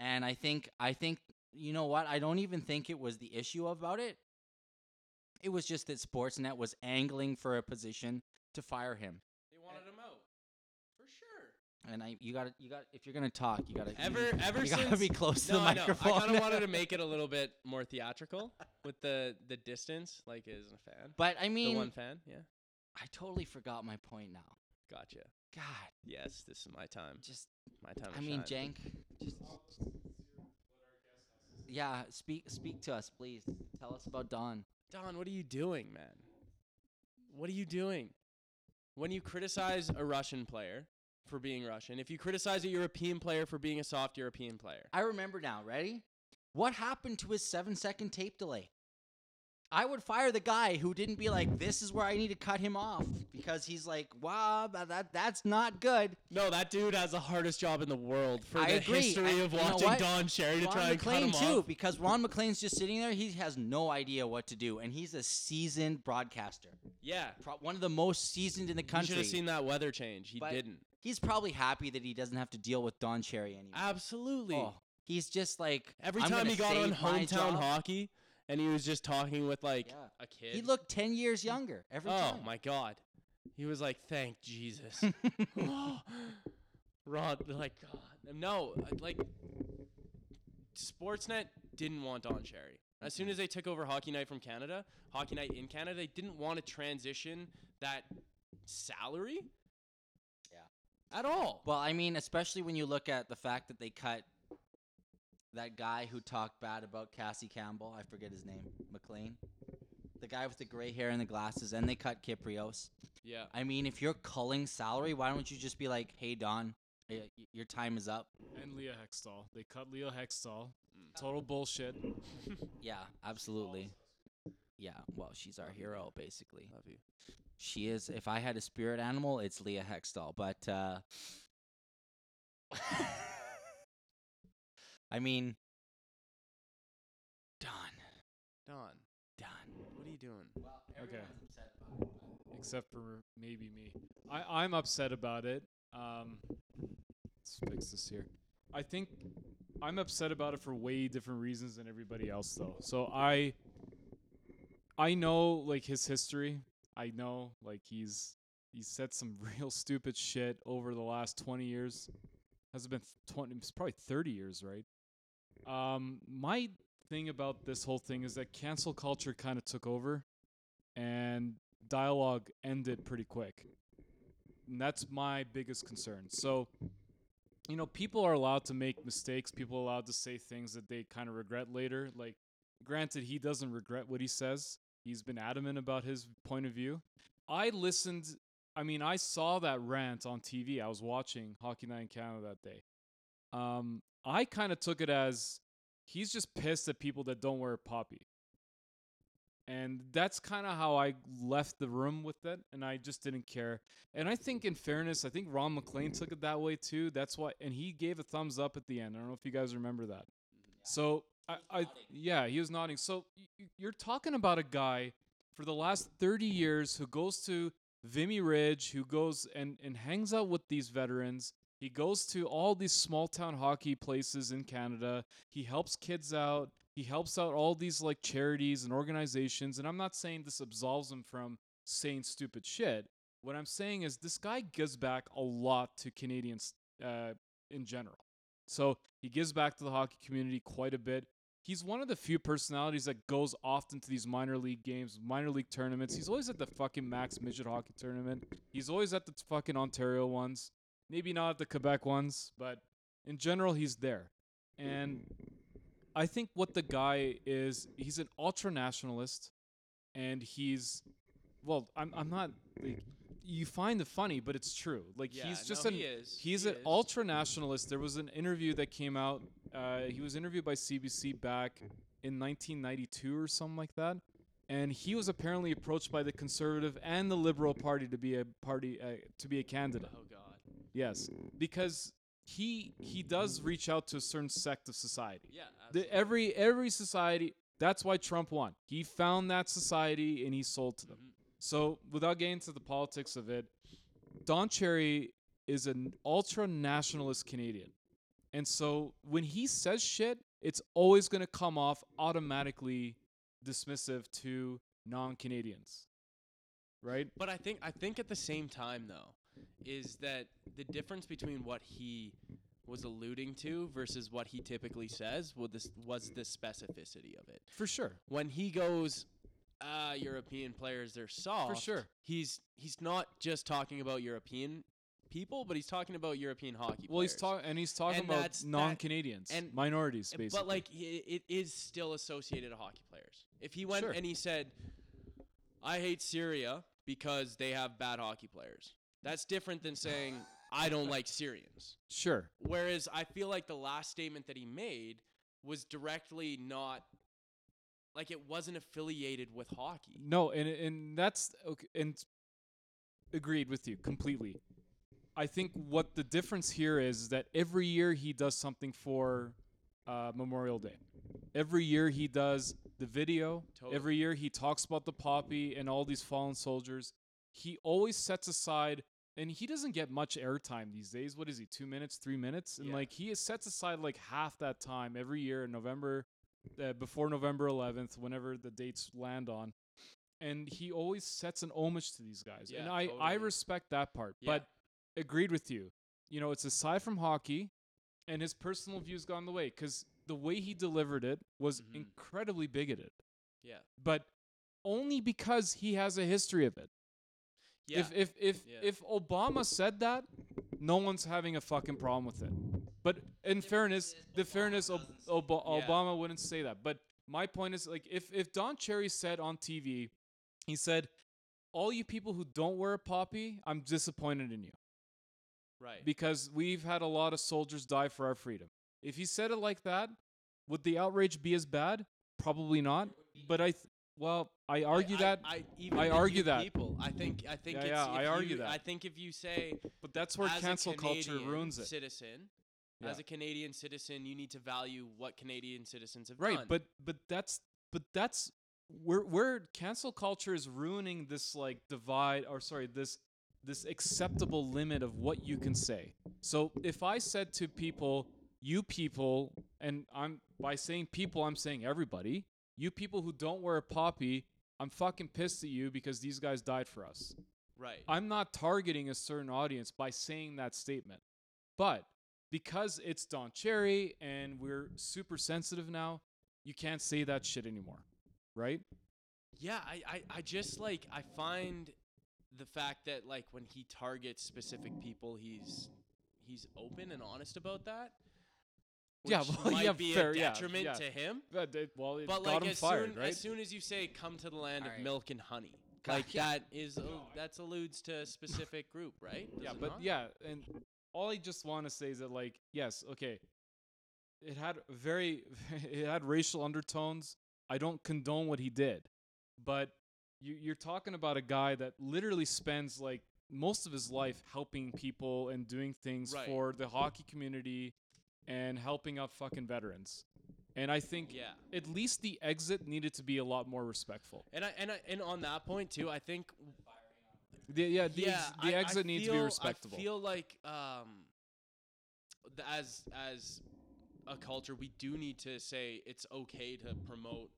And I think, I think, you know what? I don't even think it was the issue about it. It was just that Sportsnet was angling for a position to fire him. They wanted and, him out, for sure. And I, you got, you got. If you're gonna talk, you gotta ever, you, ever. You gotta since, be close no, to the I microphone. Know. I kind of wanted to make it a little bit more theatrical with the the distance, like as a fan. But I mean, the one fan, yeah. I totally forgot my point now. Gotcha. God. Yes, this is my time. Just my time. I mean, Jank. Just, yeah, speak speak to us, please. Tell us about Don. Don, what are you doing, man? What are you doing? When you criticize a Russian player for being Russian, if you criticize a European player for being a soft European player. I remember now. Ready? What happened to his seven-second tape delay? I would fire the guy who didn't be like, this is where I need to cut him off because he's like, wow, that that's not good. No, that dude has the hardest job in the world for I the agree. history I, of watching Don Cherry to Ron try McLean and cut him too, off. Because Ron McLean's just sitting there. He has no idea what to do, and he's a seasoned broadcaster. Yeah. Pro- one of the most seasoned in the country. You should have seen that weather change. He but didn't. He's probably happy that he doesn't have to deal with Don Cherry anymore. Absolutely. Oh, he's just like, every I'm time he got on hometown hockey – and he was just talking with, like, yeah. a kid. He looked ten years younger every oh, time. Oh, my God. He was like, thank Jesus. Rod, like, God. No, like, Sportsnet didn't want Don Cherry. As soon as they took over Hockey Night from Canada, Hockey Night in Canada, they didn't want to transition that salary yeah. at all. Well, I mean, especially when you look at the fact that they cut that guy who talked bad about Cassie Campbell, I forget his name, McLean. The guy with the gray hair and the glasses, and they cut Kyprios. Yeah. I mean, if you're culling salary, why don't you just be like, hey, Don, y- your time is up. And Leah Hextall. They cut Leah Hextall. Mm. Total bullshit. Yeah, absolutely. Yeah, well, she's our hero, basically. Love you. She is. If I had a spirit animal, it's Leah Hextall. But, uh... I mean, Don. Don. Don. What are you doing? Well, everyone's okay. upset about it. Except for maybe me. I, I'm upset about it. Um, let's fix this here. I think I'm upset about it for way different reasons than everybody else, though. So I, I know, like, his history. I know, like, he's he's said some real stupid shit over the last twenty years. Has it been twenty? It's probably thirty years, right? Um, my thing about this whole thing is that cancel culture kind of took over and dialogue ended pretty quick. And that's my biggest concern. So, you know, people are allowed to make mistakes. People are allowed to say things that they kind of regret later. Like, granted, he doesn't regret what he says. He's been adamant about his point of view. I listened. I mean, I saw that rant on T V. I was watching Hockey Night in Canada that day. Um, I kind of took it as he's just pissed at people that don't wear a poppy. And that's kind of how I left the room with it, and I just didn't care. And I think, in fairness, I think Ron McLean took it that way too. That's why, and he gave a thumbs up at the end. I don't know if you guys remember that. Yeah. So, I, I yeah, he was nodding. So, y- you're talking about a guy for the last thirty years who goes to Vimy Ridge, who goes and, and hangs out with these veterans. He goes to all these small-town hockey places in Canada. He helps kids out. He helps out all these like charities and organizations, and I'm not saying this absolves him from saying stupid shit. What I'm saying is this guy gives back a lot to Canadians uh, in general. So he gives back to the hockey community quite a bit. He's one of the few personalities that goes often to these minor league games, minor league tournaments. He's always at the fucking Max Midget Hockey Tournament. He's always at the fucking Ontario ones. Maybe not at the Quebec ones, but in general, he's there. And I think what the guy is, he's an ultra-nationalist, and he's, well, I'm I'm not, like, you find it funny, but it's true. Like, yeah, he's just no, an, he is. he's he an is. ultra-nationalist. There was an interview that came out, uh, he was interviewed by C B C back in nineteen ninety-two or something like that, and he was apparently approached by the Conservative and the Liberal Party to be a party, uh, to be a candidate. Oh, God. Yes, because... He he does reach out to a certain sect of society. Yeah, the, every every society. That's why Trump won. He found that society and he sold to them. Mm-hmm. So without getting into the politics of it, Don Cherry is an ultra nationalist Canadian, and so when he says shit, it's always going to come off automatically dismissive to non-Canadians, right? But I think I think at the same time though. Is that the difference between what he was alluding to versus what he typically says was this, was the specificity of it. For sure. When he goes, ah, European players, they're soft. For sure. He's he's not just talking about European people, but he's talking about European hockey well, players. Well, he's talking and he's talking and about non-Canadians and minorities, basically. But, like, it is still associated to hockey players. If he went sure. and he said, I hate Syria because they have bad hockey players. That's different than saying, I don't like Syrians. Sure. Whereas I feel like the last statement that he made was directly not, like it wasn't affiliated with hockey. No, and and that's, okay, and agreed with you completely. I think what the difference here is, is that every year he does something for uh, Memorial Day. Every year he does the video. Totally. Every year he talks about the poppy and all these fallen soldiers. He always sets aside... And he doesn't get much airtime these days. What is he, two minutes, three minutes? And, yeah. like, he sets aside, like, half that time every year in November, uh, before November eleventh, whenever the dates land on. And he always sets an homage to these guys. Yeah, and I, totally. I respect that part. Yeah. But agreed with you. You know, it's aside from hockey, and his personal view's gone the way. Because the way he delivered it was mm-hmm. incredibly bigoted. Yeah. But only because he has a history of it. Yeah. If if if, yeah. if Obama said that, no one's having a fucking problem with it. But in if fairness, the Obama fairness Ob- Ob- yeah. Obama wouldn't say that. But my point is, like, if if Don Cherry said on T V, he said, "All you people who don't wear a poppy, I'm disappointed in you." Right. Because we've had a lot of soldiers die for our freedom. If he said it like that, would the outrage be as bad? Probably not. But I. Th- Well, I argue I, that. I, I, even I argue that. People, I think. I think. Yeah, it's, yeah I argue you, that. I think if you say, but that's where cancel culture ruins it. Citizen, yeah. As a Canadian citizen, you need to value what Canadian citizens have right, done. Right, but but that's but that's where where cancel culture is ruining this like divide or sorry this this acceptable limit of what you can say. So if I said to people, you people, and I'm by saying people, I'm saying everybody. You people who don't wear a poppy, I'm fucking pissed at you because these guys died for us. Right. I'm not targeting a certain audience by saying that statement. But because it's Don Cherry and we're super sensitive now, you can't say that shit anymore. Right? Yeah, I, I, I just, like, I find the fact that, like, when he targets specific people, he's he's open and honest about that. Which yeah, well, might yeah, be fair, a detriment yeah, yeah. to him. Uh, they, well, it but got like him as fired, soon, right? As soon as you say "come to the land All of right. milk and honey," like yeah. that is no. uh, that's alludes to a specific group, right? Does yeah, but not? yeah, and all I just want to say is that, like, yes, okay, it had very, it had racial undertones. I don't condone what he did, but you, you're talking about a guy that literally spends like most of his life helping people and doing things right. for the hockey community and helping out fucking veterans. And I think yeah. at least the exit needed to be a lot more respectful. And I and I, and on that point too, I think the, yeah, the, yeah, ex, the I, exit I needs feel, to be respectable. I feel like um, as as a culture, we do need to say it's okay to promote,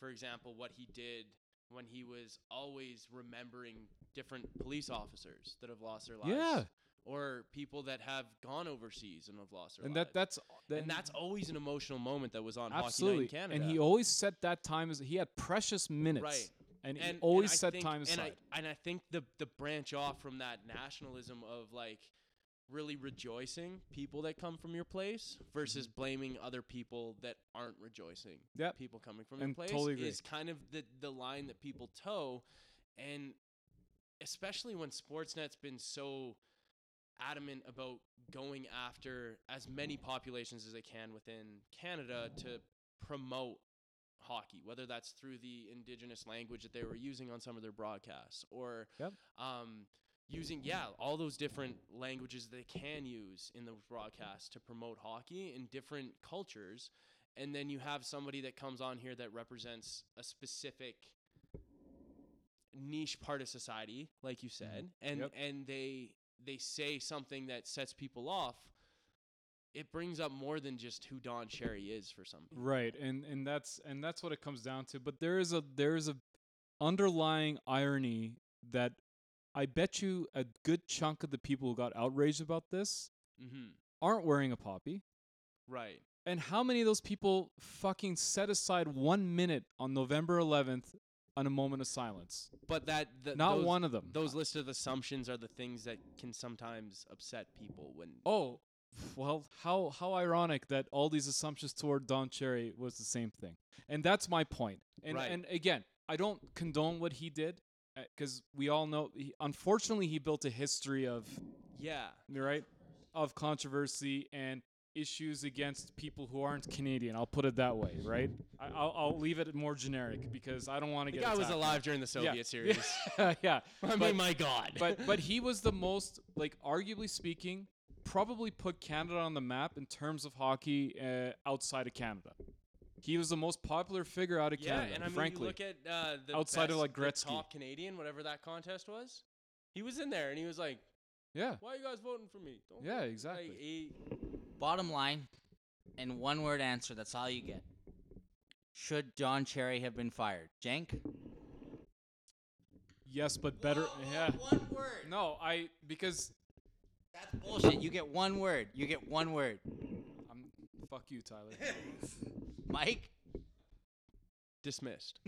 for example, what he did when he was always remembering different police officers that have lost their lives. Yeah. Or people that have gone overseas and have lost their and lives. That, that's, that and that's always an emotional moment that was on absolutely. Hockey Night in Canada. And he always set that time. As he had precious minutes. Right. And, and he always and set think, time aside. And I, and I think the, the branch off from that nationalism of, like, really rejoicing people that come from your place versus blaming other people that aren't rejoicing. Yep. People coming from and your place totally is kind of the, the line that people toe. And especially when Sportsnet's been so adamant about going after as many populations as they can within Canada to promote hockey, whether that's through the indigenous language that they were using on some of their broadcasts or yep. um, using, yeah, all those different languages that they can use in those broadcasts to promote hockey in different cultures. And then you have somebody that comes on here that represents a specific niche part of society, like you said, and, yep. and they... they say something that sets people off, it brings up more than just who Don Cherry is for some people. Right. And, and that's, and that's what it comes down to. But there is a, there is a underlying irony that I bet you a good chunk of the people who got outraged about this mm-hmm. aren't wearing a poppy. Right. And how many of those people fucking set aside one minute on November eleventh on a moment of silence? But that... Th- Not those, one of them. Those list of assumptions are the things that can sometimes upset people when... Oh, well, how how ironic that all these assumptions toward Don Cherry was the same thing. And that's my point. And, right. and again, I don't condone what he did, because uh, we all know... He, unfortunately, he built a history of... Yeah. Right? Of controversy and issues against people who aren't Canadian. I'll put it that way, right? I, I'll, I'll leave it more generic because I don't want to get. The guy attacked. was alive during the Soviet yeah. series. Yeah, yeah. I mean, but, my God. But but he was the most, like, arguably speaking, probably put Canada on the map in terms of hockey uh, outside of Canada. He was the most popular figure out of yeah, Canada. Yeah, and I mean, frankly, you look at uh, the outside best, of like Gretzky, the top Canadian, whatever that contest was. He was in there, and he was like, "Yeah, why are you guys voting for me?" Don't yeah, exactly. Like, he, Bottom line, and one word answer, that's all you get. Should Don Cherry have been fired? Cenk? Yes, but better. Whoa, yeah. One word. No, I, because. That's bullshit. You get one word. You get one word. I'm, fuck you, Tyler. Mike? Dismissed.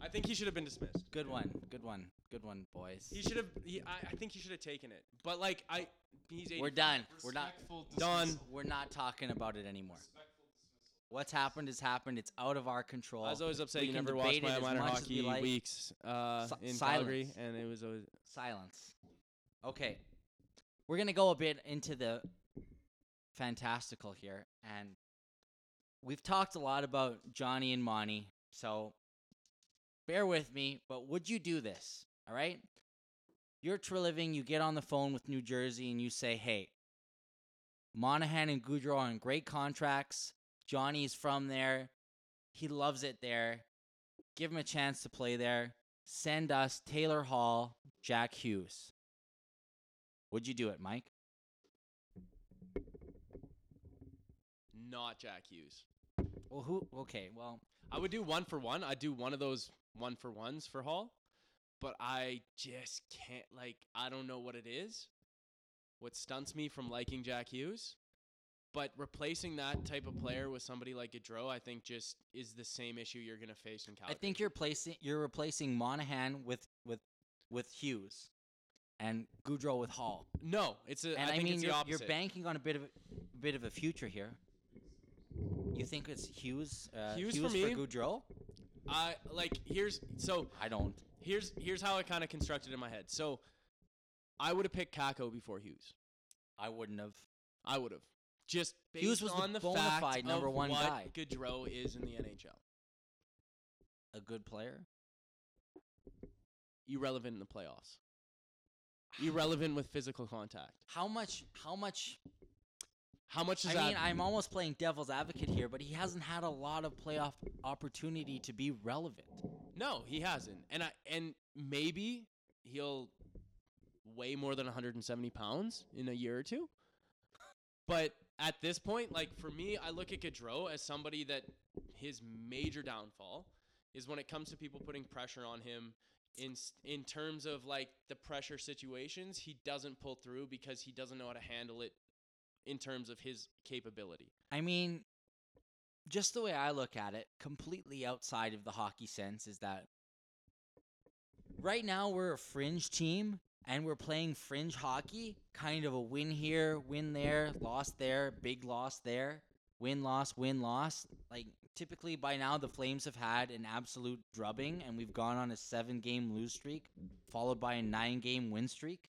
I think he should have been dismissed. Good one. Good one. Good one, boys. He should have. He, I, I think he should have taken it. But, like, I. He's we're done. We're not done. We're not talking about it anymore. What's happened has happened. It's out of our control. I was always upset we you never watched my minor hockey we weeks uh, S- in silence. Calgary, and it was always silence. Okay, we're gonna go a bit into the fantastical here, and we've talked a lot about Johnny and Monty, so bear with me. But would you do this? All right. You're Treliving, you get on the phone with New Jersey, and you say, hey, Monahan and Gaudreau are on great contracts. Johnny's from there. He loves it there. Give him a chance to play there. Send us Taylor Hall, Jack Hughes. Would you do it, Mike? Not Jack Hughes. Well, who? Okay, well. I would do one for one. I'd do one of those one for ones for Hall. But I just can't, like, I don't know what it is, what stunts me from liking Jack Hughes. But replacing that type of player with somebody like Gaudreau, I think, just is the same issue you're going to face in Calgary. I think you're placing, you're replacing Monahan with, with, with Hughes and Gaudreau with Hall. No, it's a, and I, I think mean, it's the opposite. You're banking on a bit of a, a bit of a future here. You think it's Hughes, uh, Hughes, Hughes for, me, for Gaudreau? I like here's so I don't. Here's here's how I kind of constructed in my head. So, I would have picked Kako before Hughes. I wouldn't have. I would have. Just based Hughes was on the, the fact fide number of one what guy. Gaudreau is in the N H L. A good player? Irrelevant in the playoffs. Irrelevant with physical contact. How much? How much? How much is I that? I mean, I'm almost playing devil's advocate here, but he hasn't had a lot of playoff opportunity to be relevant. No, he hasn't. And I and maybe he'll weigh more than one hundred seventy pounds in a year or two. But at this point, like for me, I look at Gaudreau as somebody that his major downfall is when it comes to people putting pressure on him. In in terms of like the pressure situations, he doesn't pull through because he doesn't know how to handle it in terms of his capability. I mean, just the way I look at it, completely outside of the hockey sense, is that right now we're a fringe team and we're playing fringe hockey, kind of a win here, win there, loss there, big loss there, win, loss, win, loss. Like, typically by now the Flames have had an absolute drubbing and we've gone on a seven-game lose streak followed by a nine-game win streak.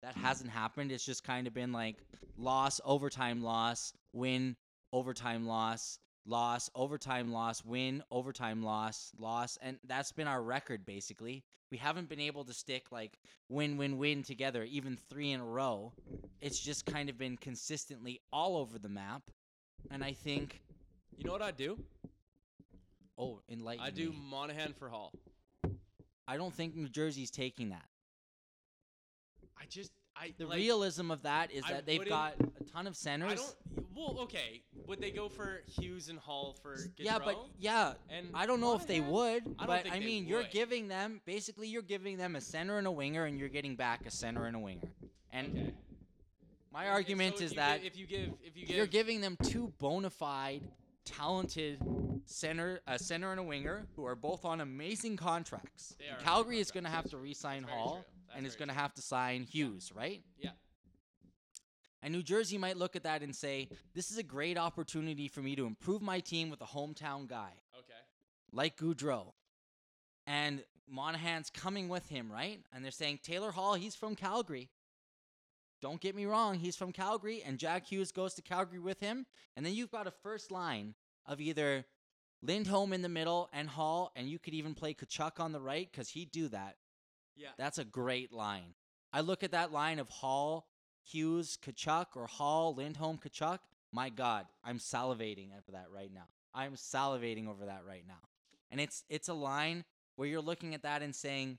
That hasn't happened. It's just kind of been like loss, overtime loss, win, overtime loss, loss, overtime loss, win, overtime loss, loss. And that's been our record, basically. We haven't been able to stick like win, win, win together, even three in a row. It's just kind of been consistently all over the map. And I think... You know what I do? Oh, enlighten me. I do Monahan for Hall. I don't think New Jersey's taking that. I just... I The like, realism of that is that I they've got a ton of centers. I don't, well, okay. Would they go for Hughes and Hall for Gaudreau? Yeah, but... Yeah. And I don't know Monahan, if they would. I but, I mean, you're would. giving them... Basically, you're giving them a center and a winger, and you're getting back a center and a winger. And... Okay. My argument so is that give, if you give, if you give, you're giving them two bona fide, talented center, a center and a winger who are both on amazing contracts. They are Calgary is going to have to re-sign Hall and is going to have to sign Hughes, right? Yeah. And New Jersey might look at that and say, "This is a great opportunity for me to improve my team with a hometown guy, okay, like Gaudreau." And Monahan's coming with him, right? And they're saying Taylor Hall, he's from Calgary. Don't get me wrong, he's from Calgary, and Jack Hughes goes to Calgary with him. And then you've got a first line of either Lindholm in the middle and Hall, and you could even play Kachuk on the right because he'd do that. Yeah. That's a great line. I look at that line of Hall, Hughes, Kachuk, or Hall, Lindholm, Kachuk. My God, I'm salivating over that right now. I'm salivating over that right now. And it's it's a line where you're looking at that and saying,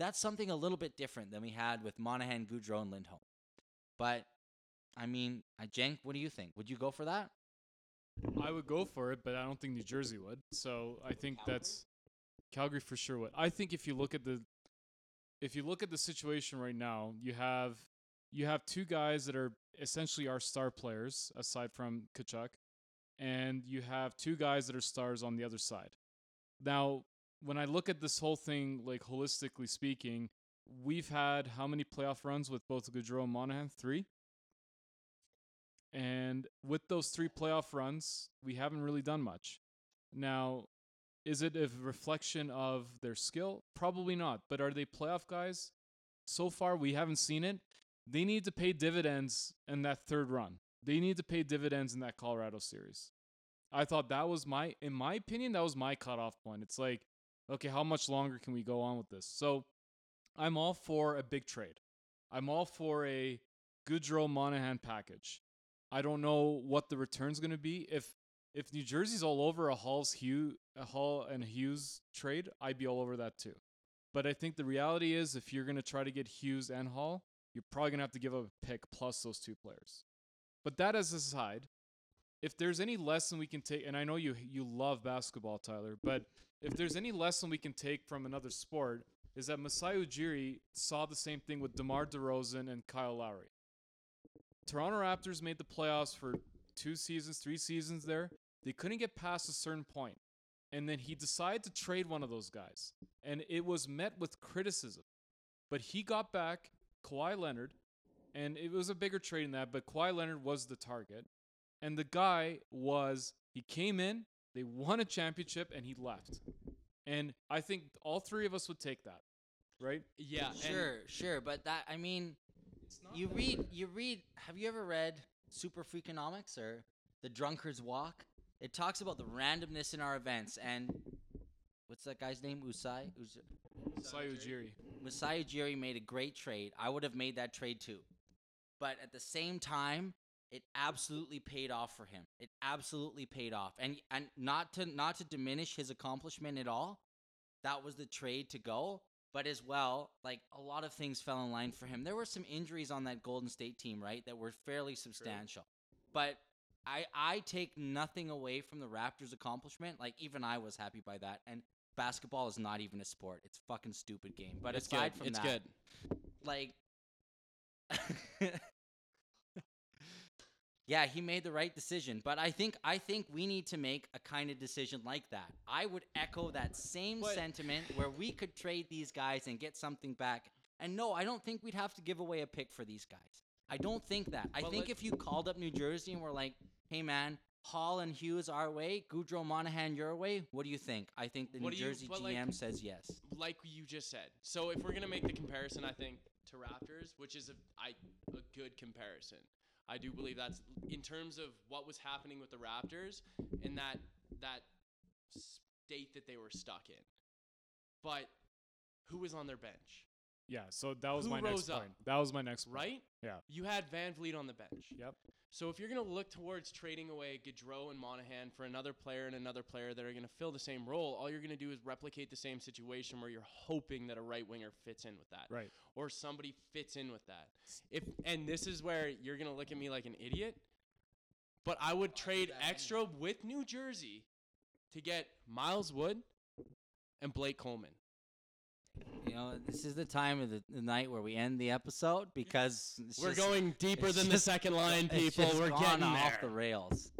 that's something a little bit different than we had with Monahan, Gaudreau, and Lindholm. But, I mean, Cenk, what do you think? Would you go for that? I would go for it, but I don't think New Jersey would. So I think Calgary? that's Calgary for sure would. I think if you look at the if you look at the situation right now, you have you have two guys that are essentially our star players aside from Kachuk, and you have two guys that are stars on the other side. Now, when I look at this whole thing, like holistically speaking, we've had how many playoff runs with both Gaudreau and Monahan? Three. And with those three playoff runs, we haven't really done much. Now, is it a reflection of their skill? Probably not. But are they playoff guys? So far, we haven't seen it. They need to pay dividends in that third run. They need to pay dividends in that Colorado series. I thought that was my, in my opinion, that was my cutoff point. It's like, okay, how much longer can we go on with this? So I'm all for a big trade. I'm all for a Gaudreau-Monahan package. I don't know what the return's going to be. If if New Jersey's all over a, Hall's Hugh, a Hall and Hughes trade, I'd be all over that too. But I think the reality is if you're going to try to get Hughes and Hall, you're probably going to have to give up a pick plus those two players. But that as aside, if there's any lesson we can take, and I know you you love basketball, Tyler, but if there's any lesson we can take from another sport, is that Masai Ujiri saw the same thing with DeMar DeRozan and Kyle Lowry. Toronto Raptors made the playoffs for two seasons, three seasons there. They couldn't get past a certain point. And then he decided to trade one of those guys. And it was met with criticism. But he got back Kawhi Leonard, and it was a bigger trade than that, but Kawhi Leonard was the target. And the guy was, he came in, they won a championship, and he left. And I think all three of us would take that, right? Yeah. Sure, and, sure. But that, I mean, it's not you read, you read, have you ever read Super Freakonomics or The Drunkard's Walk. It talks about the randomness in our events. And what's that guy's name? Usai? Usai Masai Ujiri. Masai Ujiri made a great trade. I would have made that trade too. But at the same time, it absolutely paid off for him. It absolutely paid off. And and not to not to diminish his accomplishment at all, that was the trade to go. But as well, like, a lot of things fell in line for him. There were some injuries on that Golden State team, right, that were fairly substantial. True. But I I take nothing away from the Raptors' accomplishment. Like, even I was happy by that. And basketball is not even a sport. It's a fucking stupid game. But it's aside good. from it's that, good. like, yeah, he made the right decision. But I think I think we need to make a kind of decision like that. I would echo that same but, sentiment where we could trade these guys and get something back. And no, I don't think we'd have to give away a pick for these guys. I don't think that. I think if you called up New Jersey and were like, hey, man, Hall and Hughes our way, Gaudreau, Monahan your way, what do you think? I think the New Jersey G M like, says yes. Like you just said. So if we're going to make the comparison, I think, to Raptors, which is a, I, a good comparison. I do believe that's in terms of what was happening with the Raptors and that that state that they were stuck in. But who was on their bench? Yeah, so that was who my next up? point. That was my next right? point. Yeah. You had Van Vliet on the bench. Yep. So if you're going to look towards trading away Gaudreau and Monahan for another player and another player that are going to fill the same role, all you're going to do is replicate the same situation where you're hoping that a right winger fits in with that. Right. Or somebody fits in with that. If And this is where you're going to look at me like an idiot, but I would trade extra anyway. with New Jersey to get Miles Wood and Blake Coleman. You know, this is the time of the, the night where we end the episode because we're just, going deeper than just, the second line, people. It's just we're getting off the rails.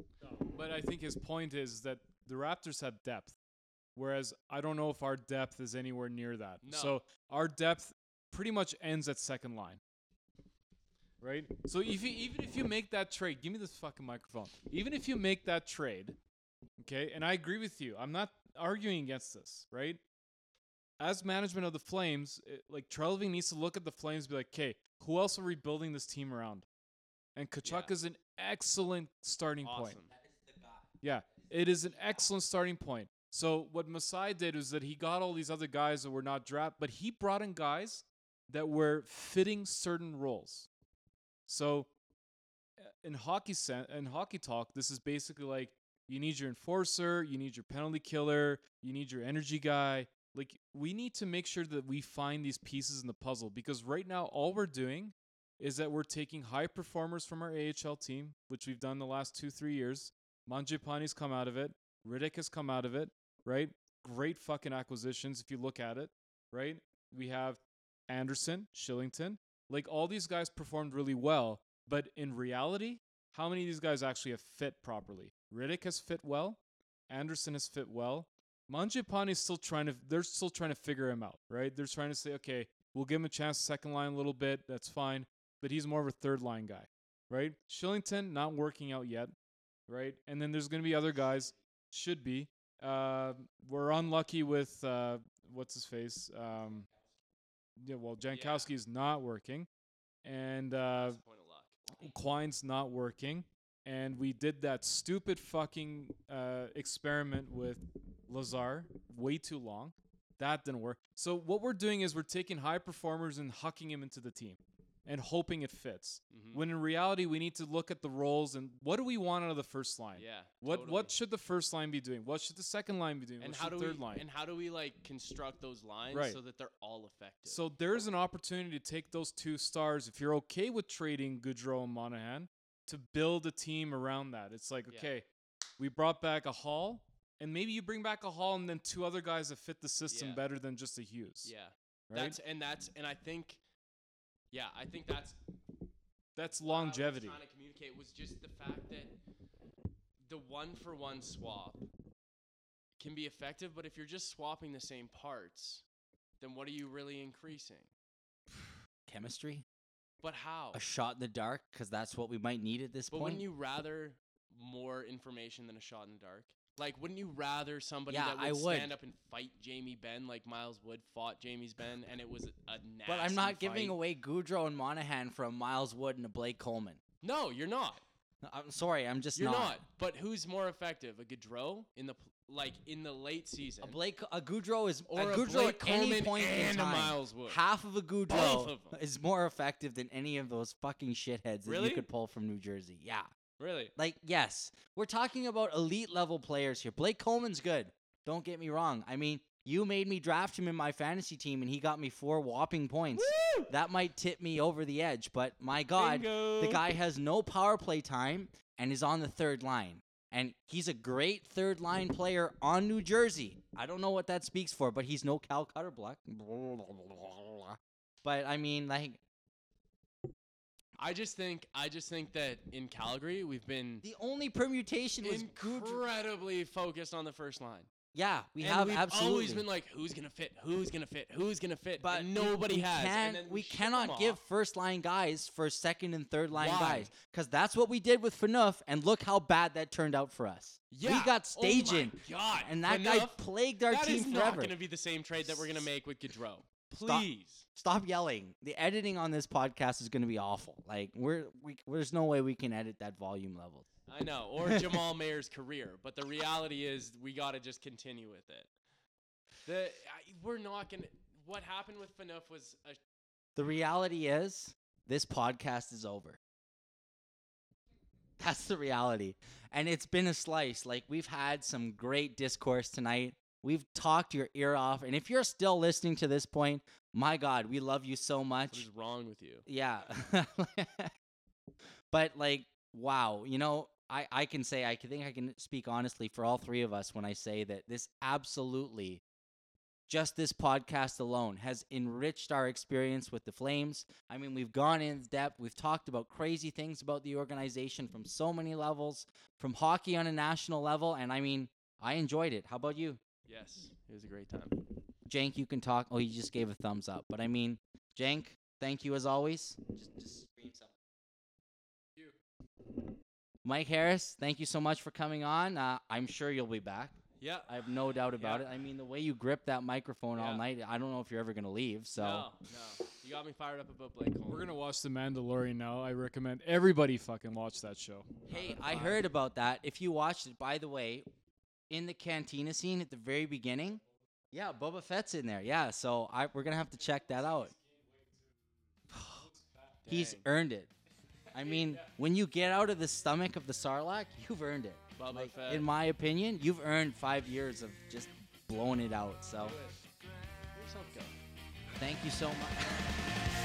But I think his point is that the Raptors have depth, whereas I don't know if our depth is anywhere near that. No. So our depth pretty much ends at second line, right? So if you, even if you make that trade, give me this fucking microphone. Even if you make that trade, okay, and I agree with you. I'm not arguing against this, right? As management of the Flames, it, like Treliving needs to look at the Flames and be like, okay, who else are we building this team around? And Kachuk yeah. is an excellent starting awesome. point. That is the guy. Yeah, it is an excellent starting point. So what Masai did was that he got all these other guys that were not drafted, but he brought in guys that were fitting certain roles. So in hockey sen- in hockey talk, this is basically like you need your enforcer, you need your penalty killer, you need your energy guy. Like, we need to make sure that we find these pieces in the puzzle because right now all we're doing is that we're taking high performers from our A H L team, which we've done the last two, three years. Mangiapane's come out of it. Rittich has come out of it, right? Great fucking acquisitions if you look at it, right? We have Anderson, Shillington. Like, all these guys performed really well, but in reality, how many of these guys actually have fit properly? Rittich has fit well. Anderson has fit well. Mangiapane is still trying to, they're still trying to figure him out, right? They're trying to say, okay, we'll give him a chance second line a little bit. That's fine. But he's more of a third line guy, right? Shillington, not working out yet, right? And then there's going to be other guys, should be. Uh, we're unlucky with, uh, what's his face? Um, yeah, well, Jankowski is yeah. not working. And uh, Quine's not working. And we did that stupid fucking uh, experiment with Lazar way too long. That didn't work. So what we're doing is we're taking high performers and hucking him into the team and hoping it fits. Mm-hmm. When in reality, we need to look at the roles and what do we want out of the first line? Yeah. What totally. What should the first line be doing? What should the second line be doing? And what how should the third we, line? And how do we like construct those lines right. so that they're all effective? So there's an opportunity to take those two stars if you're okay with trading Gaudreau and Monahan to build a team around that. It's like, okay, yeah. we brought back a Hall. And maybe you bring back a Hall and then two other guys that fit the system yeah. better than just a Hughes. Yeah. Right? That's and that's and I think yeah, I think that's that's longevity. What I was trying to communicate was just the fact that the one for one swap can be effective, but if you're just swapping the same parts, then what are you really increasing? Chemistry? But how? A shot in the dark cuz that's what we might need at this but point. But wouldn't you rather more information than a shot in the dark? Like, wouldn't you rather somebody yeah, that would, would stand up and fight Jamie Benn like Miles Wood fought Jamie's Benn, and it was a, a nasty But I'm not fight. giving away Gaudreau and Monahan for a Miles Wood and a Blake Coleman. No, you're not. I'm sorry, I'm just You're not. not. But who's more effective, a Gaudreau in the like in the late season? A Blake a Gaudreau is or a Gaudreau at any point in time. A Miles Wood. Half of a Gaudreau of is more effective than any of those fucking shitheads really? that you could pull from New Jersey. Yeah. Really? Like, yes. We're talking about elite level players here. Blake Coleman's good. Don't get me wrong. I mean, you made me draft him in my fantasy team, and he got me four whopping points. Woo! That might tip me over the edge, but my God, Bingo. The guy has no power play time and is on the third line. And he's a great third line player on New Jersey. I don't know what that speaks for, but he's no Cal Clutterbuck. But I mean, like... I just think I just think that in Calgary we've been the only permutation was incredibly Gaudreau. focused on the first line. Yeah, we and have we've absolutely always been like who's gonna fit, who's gonna fit, who's gonna fit, but and nobody we has. Can, and then we we cannot give first line guys for second and third line Why? guys because that's what we did with Phaneuf, and look how bad that turned out for us. Yeah. We got staging, oh God, and that Phaneuf, guy plagued our team forever. That is not going to be the same trade that we're going to make with Gaudreau. Please stop, stop yelling. The editing on this podcast is going to be awful. Like we're we there's no way we can edit that volume level. I know, or Jamal Mayer's career, but the reality is we got to just continue with it. The I, we're not going to what happened with Phaneuf was a The reality is this podcast is over. That's the reality. And it's been a slice. Like we've had some great discourse tonight. We've talked your ear off, and if you're still listening to this point, my God, we love you so much. What is wrong with you? Yeah. But, like, wow, you know, I, I can say, I think I can speak honestly for all three of us when I say that this absolutely, just this podcast alone, has enriched our experience with the Flames. I mean, we've gone in depth. We've talked about crazy things about the organization from so many levels, from hockey on a national level, and, I mean, I enjoyed it. How about you? Yes, it was a great time. Jank, you can talk. Oh, you just gave a thumbs up. But I mean, Jank, thank you as always. Just, just scream something. Thank you. Mike Harris, thank you so much for coming on. Uh, I'm sure you'll be back. Yeah. I have no doubt about yeah. it. I mean, the way you gripped that microphone yeah. all night, I don't know if you're ever going to leave. So. No, no. You got me fired up about Blake Coleman. We're going to watch The Mandalorian now. I recommend everybody fucking watch that show. Hey, I heard about that. If you watched it, by the way... In the cantina scene at the very beginning. Yeah, Boba Fett's in there. Yeah, so I, we're going to have to check that out. He's earned it. I mean, yeah. when you get out of the stomach of the Sarlacc, you've earned it. Boba like, Fett. In my opinion, you've earned five years of just blowing it out. So, thank you so much.